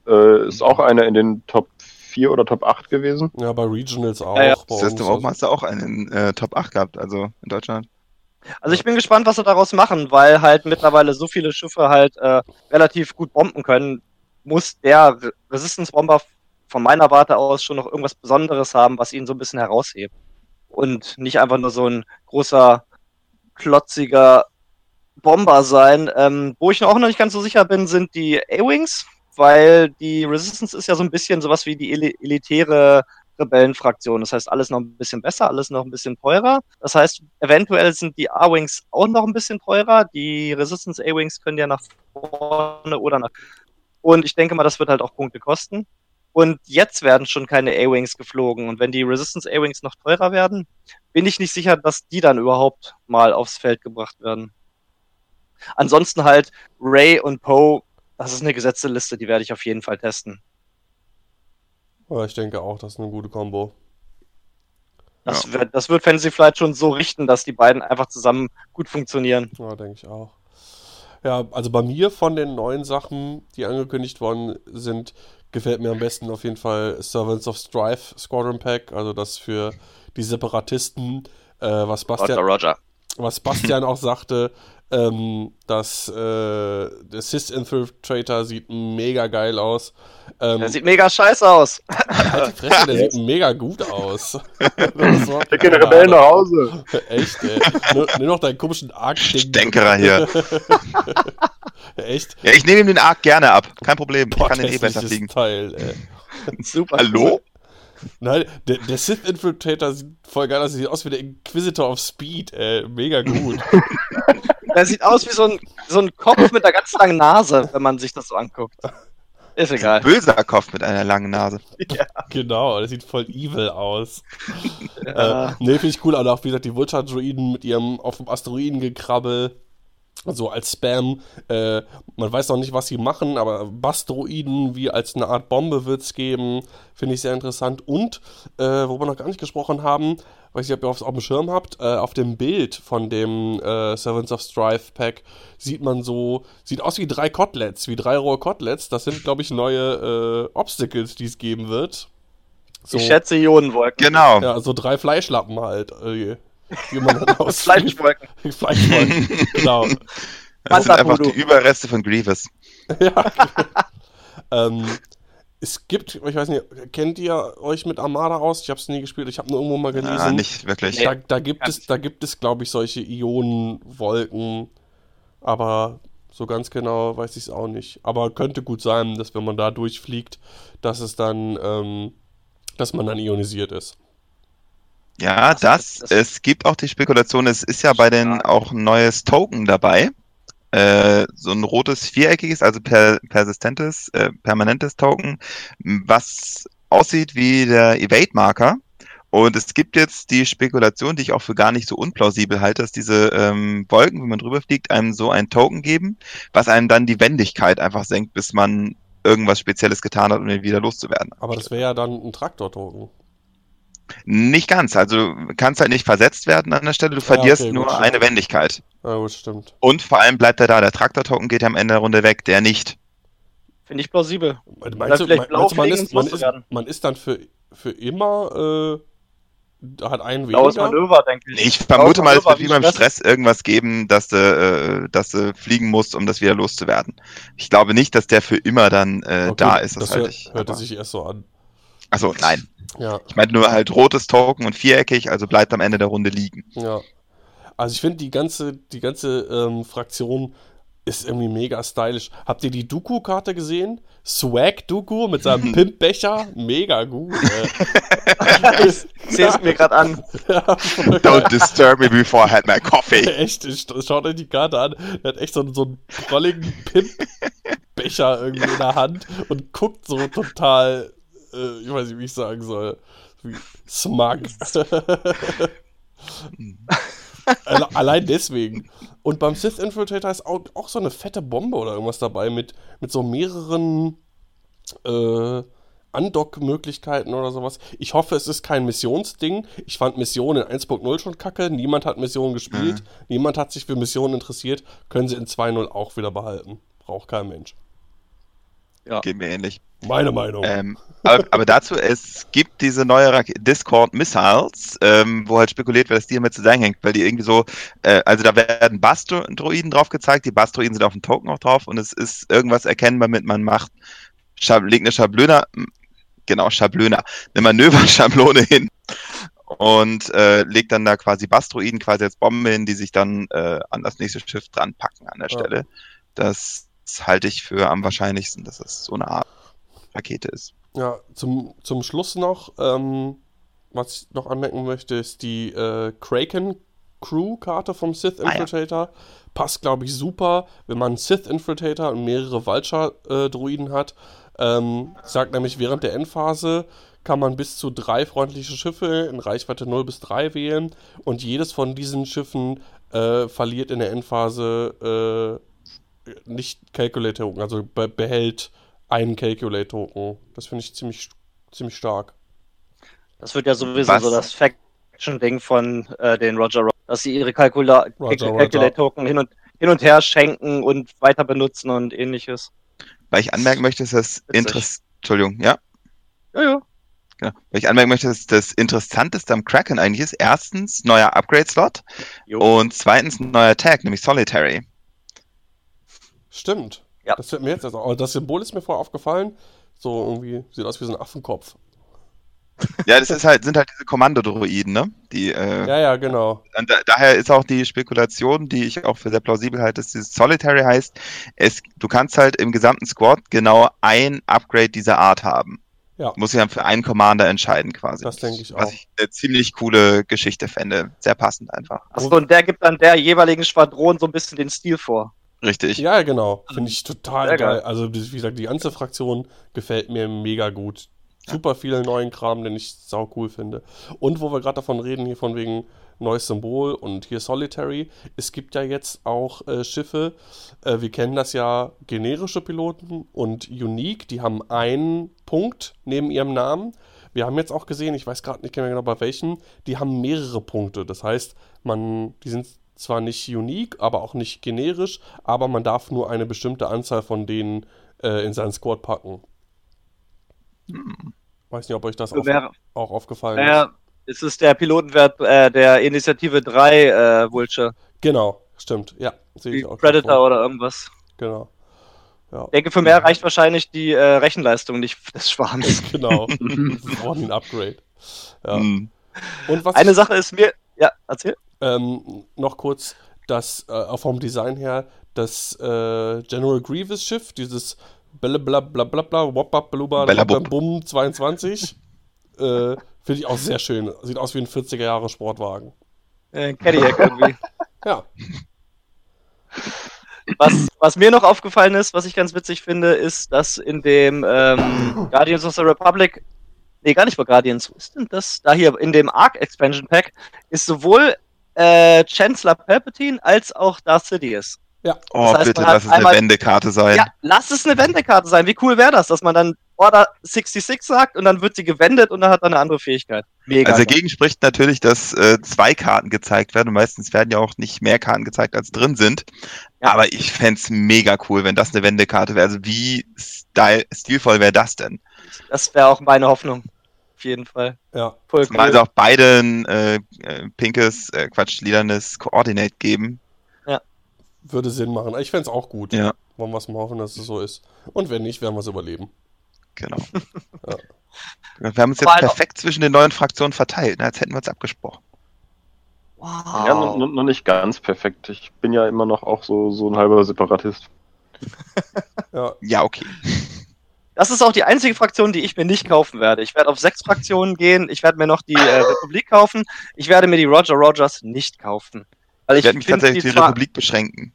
ist auch einer in den Top 4 oder Top 8 gewesen. Ja, bei Regionals auch. Ja. Das heißt, du hast da auch einen Top 8 gehabt, also in Deutschland. Also ich bin gespannt, was sie daraus machen, weil halt mittlerweile so viele Schiffe halt relativ gut bomben können, muss der Resistance-Bomber von meiner Warte aus schon noch irgendwas Besonderes haben, was ihn so ein bisschen heraushebt. Und nicht einfach nur so ein großer, klotziger Bomber sein. Wo ich auch noch nicht ganz so sicher bin, sind die A-Wings, weil die Resistance ist ja so ein bisschen sowas wie die elitäre Rebellenfraktion. Das heißt, alles noch ein bisschen besser, alles noch ein bisschen teurer. Das heißt, eventuell sind die A-Wings auch noch ein bisschen teurer. Die Resistance A-Wings können ja nach vorne oder nach... Und ich denke mal, das wird halt auch Punkte kosten. Und jetzt werden schon keine A-Wings geflogen. Und wenn die Resistance A-Wings noch teurer werden, bin ich nicht sicher, dass die dann überhaupt mal aufs Feld gebracht werden. Ansonsten halt Ray und Poe, das ist eine gesetzte Liste, die werde ich auf jeden Fall testen. Ich denke auch, das ist eine gute Kombo. Das wird Fantasy Flight schon so richten, dass die beiden einfach zusammen gut funktionieren. Ja, denke ich auch. Ja, also bei mir von den neuen Sachen, die angekündigt worden sind, gefällt mir am besten auf jeden Fall Servants of Strife Squadron Pack, also das für die Separatisten, was Bastian auch sagte, Der Sith-Infiltrator sieht mega geil aus. Der sieht mega scheiße aus. Alter Fresse, der sieht mega gut aus. Ich gehe den Rebellen nach Hause. Echt, ey. Nimm noch deinen komischen Arc-Ding. Stänkerer hier. Echt? Ja, ich nehme ihm den Arc gerne ab. Kein Problem. Boah, ich kann den eh besser fliegen. Teil, ey. Super. Hallo? Nein, der Sith-Infiltrator sieht voll geil aus. Der sieht aus wie der Inquisitor of Speed, ey. Mega gut. Der sieht aus wie so ein Kopf mit einer ganz langen Nase, wenn man sich das so anguckt. Ist egal. Ein böser Kopf mit einer langen Nase. Ja. Genau, das sieht voll evil aus. Ja. Finde ich cool. Auch wie gesagt, die Vulture-Droiden mit ihrem auf dem Asteroiden-Gekrabbel. So als Spam. Man weiß noch nicht, was sie machen, aber Bastroiden wie als eine Art Bombe wird es geben. Finde ich sehr interessant. Und, worüber wir noch gar nicht gesprochen haben, weiß nicht, ob ihr es auf dem Schirm habt, auf dem Bild von dem Servants of Strife Pack sieht aus wie 3 Koteletts, wie 3 rohe Koteletts. Das sind, glaube ich, neue Obstacles, die es geben wird. So, ich schätze Ionenwolken. Genau. Ja, so 3 Fleischlappen halt. Fleischwolken. Genau. Das sind einfach die Überreste von Grievous. Ja. Es gibt, ich weiß nicht, kennt ihr euch mit Armada aus? Ich habe es nie gespielt, ich habe nur irgendwo mal gelesen. Ah, nicht wirklich. Da gibt es, glaube ich, solche Ionenwolken, aber so ganz genau weiß ich es auch nicht. Aber könnte gut sein, dass wenn man da durchfliegt, dass man dann ionisiert ist. Ja, es gibt auch die Spekulation, es ist ja bei denen auch ein neues Token dabei. So ein rotes, viereckiges, also persistentes, permanentes Token, was aussieht wie der Evade-Marker. Und es gibt jetzt die Spekulation, die ich auch für gar nicht so unplausibel halte, dass diese Wolken, wenn man drüber fliegt, einem so ein Token geben, was einem dann die Wendigkeit einfach senkt, bis man irgendwas Spezielles getan hat, um den wieder loszuwerden. Aber das wäre ja dann ein Traktor-Token. Nicht ganz, also kannst halt nicht versetzt werden an der Stelle, du verlierst nur eine Wendigkeit. Ja, gut, stimmt. Und vor allem bleibt er da, der Traktor-Token geht am Ende der Runde weg, der nicht. Finde ich plausibel. Man ist dann für immer, hat einen weniger. Blaues Manöver, denke ich. Ich vermute mal, es wird wie beim Stress irgendwas geben, dass du fliegen musst, um das wieder loszuwerden. Ich glaube nicht, dass der für immer dann da ist. Das hörte sich erst so an. Achso, nein. Ja. Ich meine nur halt rotes Token und viereckig, also bleibt am Ende der Runde liegen. Ja. Also ich finde, die ganze Fraktion ist irgendwie mega stylisch. Habt ihr die Dooku-Karte gesehen? Swag Dooku mit seinem Pimpbecher? Mega gut. Ich sehe es mir gerade an. Ja, Don't disturb me before I had my coffee. Echt, schaut euch die Karte an. Der hat echt so einen prolligen Pimpbecher irgendwie in der Hand und guckt so total... Ich weiß nicht, wie ich sagen soll. Smug. Allein deswegen. Und beim Sith Infiltrator ist auch so eine fette Bombe oder irgendwas dabei mit so mehreren Andock-Möglichkeiten oder sowas. Ich hoffe, es ist kein Missionsding. Ich fand Missionen in 1.0 schon kacke. Niemand hat Missionen gespielt. Niemand hat sich für Missionen interessiert. Können sie in 2.0 auch wieder behalten. Braucht kein Mensch. Ja. Geht mir ähnlich. Meine Meinung. Aber dazu, es gibt diese neue Discord-Missiles, wo halt spekuliert wird, dass die damit zusammenhängt, weil die irgendwie so, also da werden Bastroiden drauf gezeigt, die Bastroiden sind auf dem Token auch drauf und es ist irgendwas erkennbar, mit man macht, eine Manöverschablone hin und legt dann da quasi Bastroiden quasi als Bombe hin, die sich dann an das nächste Schiff dran packen an der Stelle. Das halte ich für am wahrscheinlichsten, dass es so eine Art Rakete ist. Ja, zum Schluss noch, was ich noch anmerken möchte, ist die Kraken-Crew-Karte vom Sith-Infiltrator. Ah, ja. Passt, glaube ich, super, wenn man einen Sith-Infiltrator und mehrere Vulture-Druiden hat. Sagt nämlich, während der Endphase kann man bis zu 3 freundliche Schiffe in Reichweite 0-3 wählen und jedes von diesen Schiffen verliert in der Endphase nicht Calculate-Token, also behält einen Calculate-Token. Das finde ich ziemlich stark. Das wird ja sowieso so das Faction-Ding von den Roger, dass sie ihre Calculate-Token hin und her schenken und weiter benutzen und ähnliches. Weil ich anmerken möchte, dass das interessant... Entschuldigung, ja? Ja, ja. Genau. Weil ich anmerken möchte, dass das Interessanteste am Kraken eigentlich ist, erstens neuer Upgrade-Slot und zweitens neuer Tag, nämlich Solitary. Stimmt. Ja. Das fällt mir jetzt erst auf. Das Symbol ist mir vorher aufgefallen. So irgendwie sieht aus wie so ein Affenkopf. Ja, das ist halt, sind halt diese Kommandodroiden, ne? Die, ja, genau. Daher ist auch die Spekulation, die ich auch für sehr plausibel halte, dass dieses Solitary heißt, du kannst halt im gesamten Squad genau ein Upgrade dieser Art haben. Ja. Muss ich dann für einen Commander entscheiden quasi. Das denke ich auch. Was ich eine ziemlich coole Geschichte fände. Sehr passend einfach. Achso, und der gibt dann der jeweiligen Schwadron so ein bisschen den Stil vor. Richtig. Ja, genau. Finde ich total geil. Also wie gesagt, die ganze Fraktion gefällt mir mega gut. Super viel neuen Kram, den ich sau cool finde. Und wo wir gerade davon reden, hier von wegen neues Symbol und hier Solitary. Es gibt ja jetzt auch Schiffe, wir kennen das ja, generische Piloten und Unique, die haben einen Punkt neben ihrem Namen. Wir haben jetzt auch gesehen, ich weiß gerade nicht mehr genau bei welchen, die haben mehrere Punkte. Das heißt, die sind zwar nicht unique, aber auch nicht generisch, aber man darf nur eine bestimmte Anzahl von denen in seinen Squad packen. Weiß nicht, ob euch das auch aufgefallen ist. Es ist der Pilotenwert der Initiative 3 Vulture. Genau, stimmt. Ja, sehe ich auch. Predator oder irgendwas. Genau. Ja. Ich denke, für mehr reicht wahrscheinlich die Rechenleistung nicht des Schwarms. Genau. Wir brauchen ein Upgrade. Ja. Mhm. Und was Sache ist mir. Ja, erzähl. Noch kurz, dass vom Design her das General Grievous Schiff, dieses Blablabla, Wop-Bap, Bluba, Bum 22. Finde ich auch sehr schön. Sieht aus wie ein 40er-Jahre-Sportwagen. Cadillac irgendwie. Ja. Was mir noch aufgefallen ist, was ich ganz witzig finde, ist, dass in dem Guardians of the Republic, nee, gar nicht bei Guardians, was ist denn das? Da hier, in dem Arc-Expansion-Pack ist sowohl Chancellor Palpatine als auch Darth Sidious. Ja. Oh, das heißt, bitte, lass es eine Wendekarte sein. Ja, lass es eine Wendekarte sein. Wie cool wäre das, dass man dann Order 66 sagt und dann wird sie gewendet und dann hat man eine andere Fähigkeit. Mega. Also dagegen spricht natürlich, dass zwei Karten gezeigt werden. Und meistens werden ja auch nicht mehr Karten gezeigt, als drin sind. Ja. Aber ich fände es mega cool, wenn das eine Wendekarte wäre. Also wie stilvoll wäre das denn? Das wäre auch meine Hoffnung. Auf jeden Fall. Ja. Voll cool. Also auch beiden pinkes, lilanes Koordinat geben. Würde Sinn machen. Ich fände es auch gut. Ja. Wollen wir es mal hoffen, dass es so ist. Und wenn nicht, werden wir es überleben. Genau. Ja. Wir haben uns jetzt perfekt zwischen den neuen Fraktionen verteilt, als hätten wir uns abgesprochen. Wow. Ja, noch nicht ganz perfekt. Ich bin ja immer noch auch so ein halber Separatist. Ja, okay. Das ist auch die einzige Fraktion, die ich mir nicht kaufen werde. Ich werde auf 6 Fraktionen gehen. Ich werde mir noch die Republik kaufen. Ich werde mir die Roger Rogers nicht kaufen. Also ich werde mich tatsächlich auf die Republik beschränken.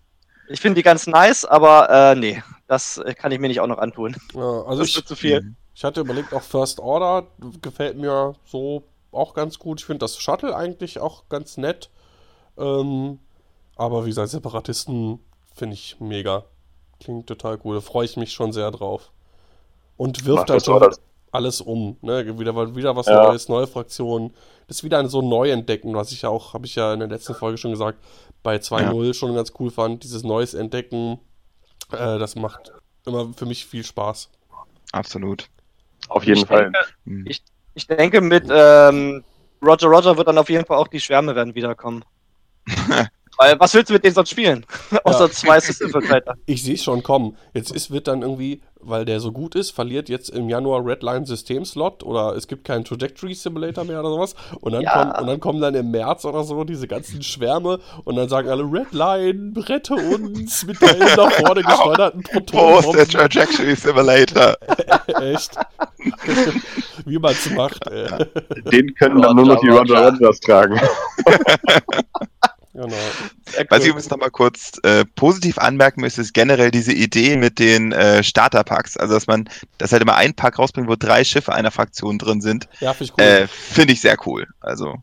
Ich finde die ganz nice, aber nee, das kann ich mir nicht auch noch antun. Ja, also das wird zu viel. Ich hatte überlegt, auch First Order gefällt mir so auch ganz gut. Ich finde das Shuttle eigentlich auch ganz nett. Aber wie gesagt, Separatisten finde ich mega. Klingt total cool. Da freue ich mich schon sehr drauf. Und wirft halt schon alles um. Ne? Wieder was Neues, neue Fraktionen. Das ist wieder ein so Neuentdecken, was ich ja auch, habe ich ja in der letzten Folge schon gesagt, bei 2.0 schon ganz cool fand. Dieses Neues Entdecken, das macht immer für mich viel Spaß. Absolut. Auf jeden Fall. Ich denke, mit Roger wird dann auf jeden Fall auch die Schwärme werden wiederkommen. Weil, was willst du mit denen sonst spielen? Außer 2 System-Vertreter. Ich sehe es schon kommen. Jetzt wird dann irgendwie, weil der so gut ist, verliert jetzt im Januar Redline System-Slot oder es gibt keinen Trajectory Simulator mehr oder sowas. Und dann, kommen dann im März oder so diese ganzen Schwärme und dann sagen alle, Redline, rette uns mit deinen nach vorne gesteuerten Protonen. Post der Trajectory Simulator. Echt? Wie man es macht, ey. Den können dann nur noch die Roger Rogers tragen. Genau. Was ich übrigens nochmal kurz positiv anmerken müsste, ist generell diese Idee mit den Starterpacks. Also, dass man das halt immer einen Pack rausbringt, wo 3 Schiffe einer Fraktion drin sind. Ja, finde ich cool. Finde ich sehr cool. Also.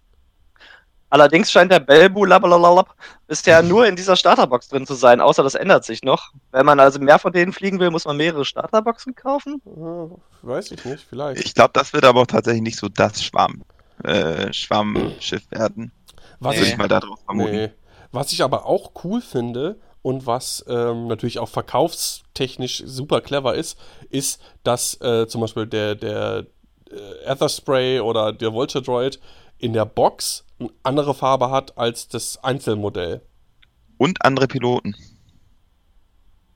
Allerdings scheint der Belbu Labalalab bisher nur in dieser Starterbox drin zu sein, außer das ändert sich noch. Wenn man also mehr von denen fliegen will, muss man mehrere Starterboxen kaufen? Weiß ich nicht, vielleicht. Ich glaube, das wird aber auch tatsächlich nicht so das Schwammschiff werden. Was ich aber auch cool finde und was natürlich auch verkaufstechnisch super clever ist, ist, dass zum Beispiel der Etherspray oder der Vulture Droid in der Box eine andere Farbe hat als das Einzelmodell. Und andere Piloten.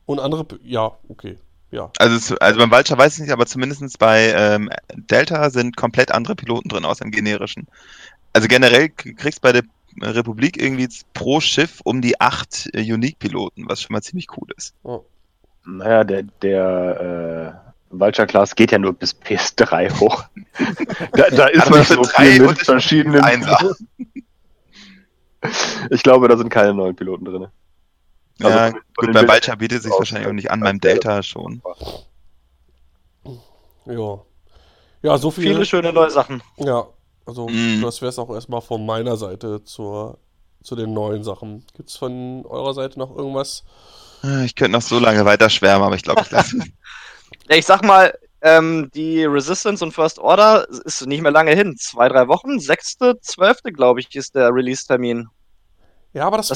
Und andere, ja, okay. Ja. Also beim Vulture weiß ich nicht, aber zumindest bei Delta sind komplett andere Piloten drin, außer im generischen. Also generell kriegst du bei der Republik irgendwie pro Schiff um die 8 Unique-Piloten, was schon mal ziemlich cool ist. Oh. Naja, der Vulture-Class geht ja nur bis PS3 hoch. da ist man so viel mit verschiedenen... Ich glaube, da sind keine neuen Piloten drin. Also ja, gut, beim Vulture bietet es sich wahrscheinlich auch nicht an, beim Delta schon. Ja. Ja, so viele schöne neue Sachen. Ja, also das wäre es auch erstmal von meiner Seite zu den neuen Sachen. Gibt es von eurer Seite noch irgendwas? Ich könnte noch so lange weiter schwärmen, aber ich glaube, ich lasse es. Ich sag mal, die Resistance und First Order ist nicht mehr lange hin. 2-3 Wochen, 6.12. glaube ich, ist der Release-Termin. Ja, aber das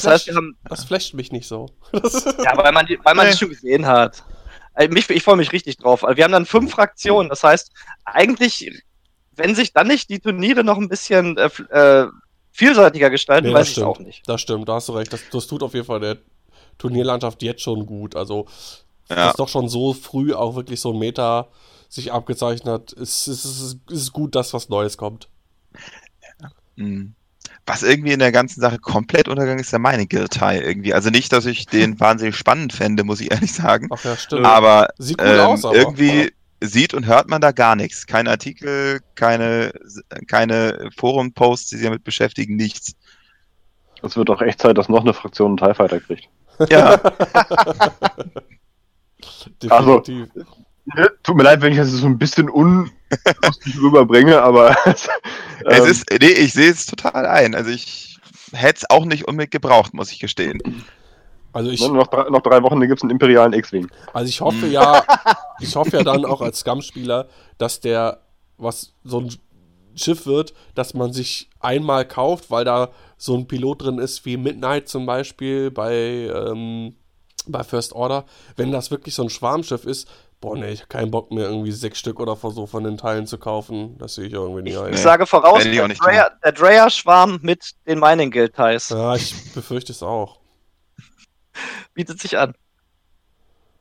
flasht mich nicht so. Ja, weil man es schon gesehen hat. Ich freue mich richtig drauf. Wir haben dann 5 Fraktionen. Das heißt, eigentlich, wenn sich dann nicht die Turniere noch ein bisschen vielseitiger gestalten, weiß ich auch nicht. Das stimmt, da hast du recht. Das tut auf jeden Fall der Turnierlandschaft jetzt schon gut. Also, dass doch schon so früh auch wirklich so ein Meta sich abgezeichnet hat, ist gut, dass was Neues kommt. Ja. Mhm. Was irgendwie in der ganzen Sache komplett untergegangen ist, der Mining-Teil irgendwie. Also nicht, dass ich den wahnsinnig spannend fände, muss ich ehrlich sagen. Ach ja, stimmt. Aber sieht gut aus, aber irgendwie sieht und hört man da gar nichts. Kein Artikel, keine Forum-Posts, die sich damit beschäftigen, nichts. Es wird auch echt Zeit, dass noch eine Fraktion einen TIE Fighter kriegt. Ja. Definitiv. Also, tut mir leid, wenn ich das so ein bisschen unlustig rüberbringe, aber... ich sehe es total ein. Also ich hätte es auch nicht unbedingt gebraucht, muss ich gestehen. Also noch 3 Wochen, dann gibt es einen imperialen X-Wing. Also ich hoffe ja dann auch als Scam-Spieler, dass was so ein Schiff wird, dass man sich einmal kauft, weil da so ein Pilot drin ist wie Midnight zum Beispiel bei First Order. Wenn das wirklich so ein Schwarmschiff ist, boah, nee, ich hab keinen Bock mehr, irgendwie 6 Stück oder so von den Teilen zu kaufen. Das sehe ich irgendwie nicht ein. Ich sage voraus, der Dreyer-Schwarm mit den Mining-Guild-Ties. Ja, ich befürchte es auch. Bietet sich an.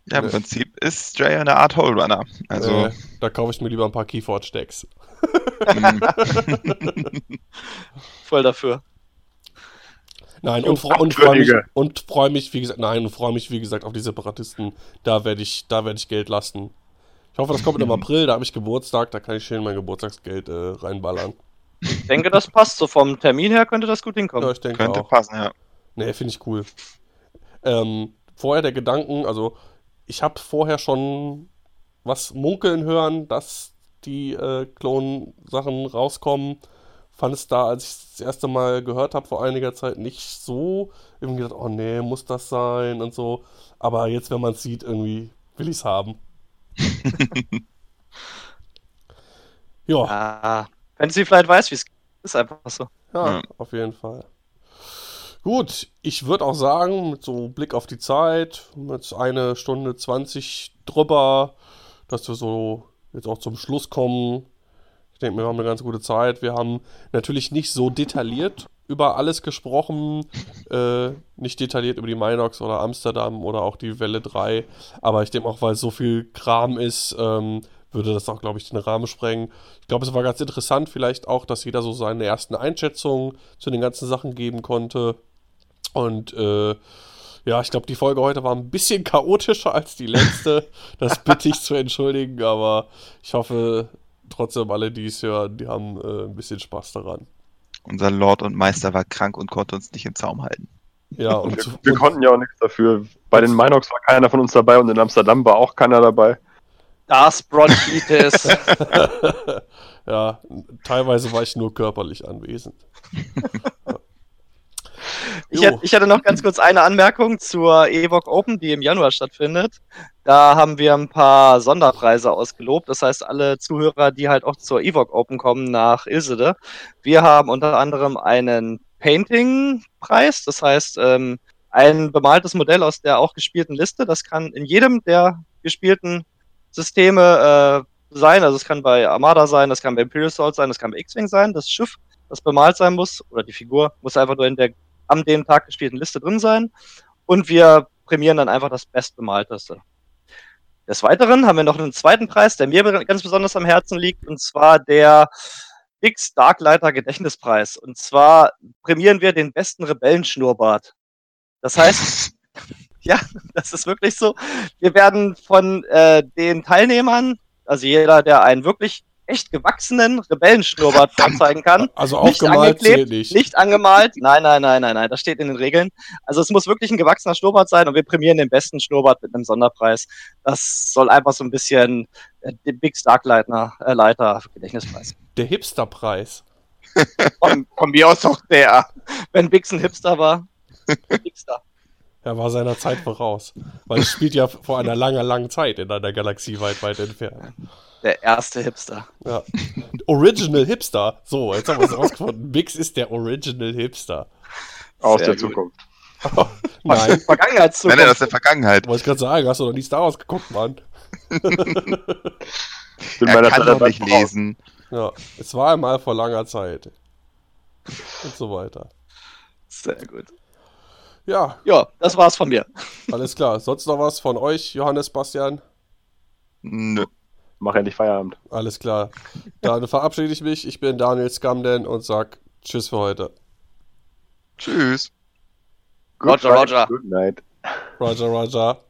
Ja, im Prinzip ist Dreyer eine Art Hole-Runner. Also da kaufe ich mir lieber ein paar Keyforge-Decks. Voll dafür. Nein, und freue mich, wie gesagt, auf die Separatisten. Da werde ich Geld lassen. Ich hoffe, das kommt im April, da habe ich Geburtstag, da kann ich schön mein Geburtstagsgeld reinballern. Ich denke, das passt. So vom Termin her könnte das gut hinkommen. Ja, ich denke könnte auch passen, ja. Nee, finde ich cool. Vorher der Gedanken, also ich habe vorher schon was munkeln hören, dass die Klon-Sachen rauskommen. Fand es da, als ich es das erste Mal gehört habe vor einiger Zeit, nicht so. Irgendwie gedacht, oh nee, muss das sein und so. Aber jetzt, wenn man es sieht, irgendwie will ich es haben. Ja. Wenn sie vielleicht weiß, wie es ist, einfach so. Ja, auf jeden Fall. Gut, ich würde auch sagen, mit so Blick auf die Zeit, mit 1:20 drüber, dass wir so jetzt auch zum Schluss kommen. Ich denke, wir haben eine ganz gute Zeit. Wir haben natürlich nicht so detailliert über alles gesprochen. Nicht detailliert über die Mynock oder Amsterdam oder auch die Welle 3. Aber ich denke auch, weil so viel Kram ist, würde das auch, glaube ich, den Rahmen sprengen. Ich glaube, es war ganz interessant vielleicht auch, dass jeder so seine ersten Einschätzungen zu den ganzen Sachen geben konnte. Und ich glaube, die Folge heute war ein bisschen chaotischer als die letzte. Das bitte ich zu entschuldigen, aber ich hoffe... Trotzdem, alle, die es hören, die haben ein bisschen Spaß daran. Unser Lord und Meister war krank und konnte uns nicht im Zaum halten. Ja, und wir konnten ja auch nichts dafür. Bei den Mynocks war keiner von uns dabei und in Amsterdam war auch keiner dabei. Das Bronchitis. Ja, teilweise war ich nur körperlich anwesend. Ich hatte noch ganz kurz eine Anmerkung zur Evoke Open, die im Januar stattfindet. Da haben wir ein paar Sonderpreise ausgelobt. Das heißt, alle Zuhörer, die halt auch zur Evoke Open kommen nach Ilsede. Wir haben unter anderem einen Painting-Preis. Das heißt, ein bemaltes Modell aus der auch gespielten Liste. Das kann in jedem der gespielten Systeme sein. Also es kann bei Armada sein, das kann bei Imperial Assault sein, das kann bei X-Wing sein. Das Schiff, das bemalt sein muss, oder die Figur, muss einfach nur in der am dem Tag gespielten Liste drin sein. Und wir prämieren dann einfach das Bestbemalteste. Des Weiteren haben wir noch einen zweiten Preis, der mir ganz besonders am Herzen liegt, und zwar der X Darklighter Gedächtnispreis. Und zwar prämieren wir den besten Rebellenschnurrbart. Das heißt, ja, das ist wirklich so. Wir werden von den Teilnehmern, also jeder, der einen wirklich echt gewachsenen Rebellenschnurrbart vorzeigen kann. Also aufgemalt, nicht angemalt. Nein, das steht in den Regeln. Also es muss wirklich ein gewachsener Schnurrbart sein, und wir prämieren den besten Schnurrbart mit einem Sonderpreis. Das soll einfach so ein bisschen den Big Stark-Leiter Gedächtnispreis. Der Hipsterpreis. Von mir aus auch der. Wenn Bix ein Hipster war. Hipster. Er war seiner Zeit voraus. Weil es spielt ja vor einer langen Zeit in einer Galaxie weit entfernt. Der erste Hipster. Ja. Original Hipster. So, jetzt haben wir es rausgefunden. Bix ist der Original Hipster. Aus der Zukunft. Oh, nein. Vergangenheitszukunft. Nein, aus der Vergangenheit. Wollte ich gerade sagen, hast du noch nie Star Wars geguckt, Mann. Er kann doch nicht lesen. Ja, es war einmal vor langer Zeit. Und so weiter. Sehr gut. Ja, das war's von mir. Alles klar. Sonst noch was von euch, Johannes, Bastian? Nö. Mach endlich Feierabend. Alles klar. Dann verabschiede ich mich. Ich bin Daniel Skamden und sag Tschüss für heute. Tschüss. Roger. Good night. Roger.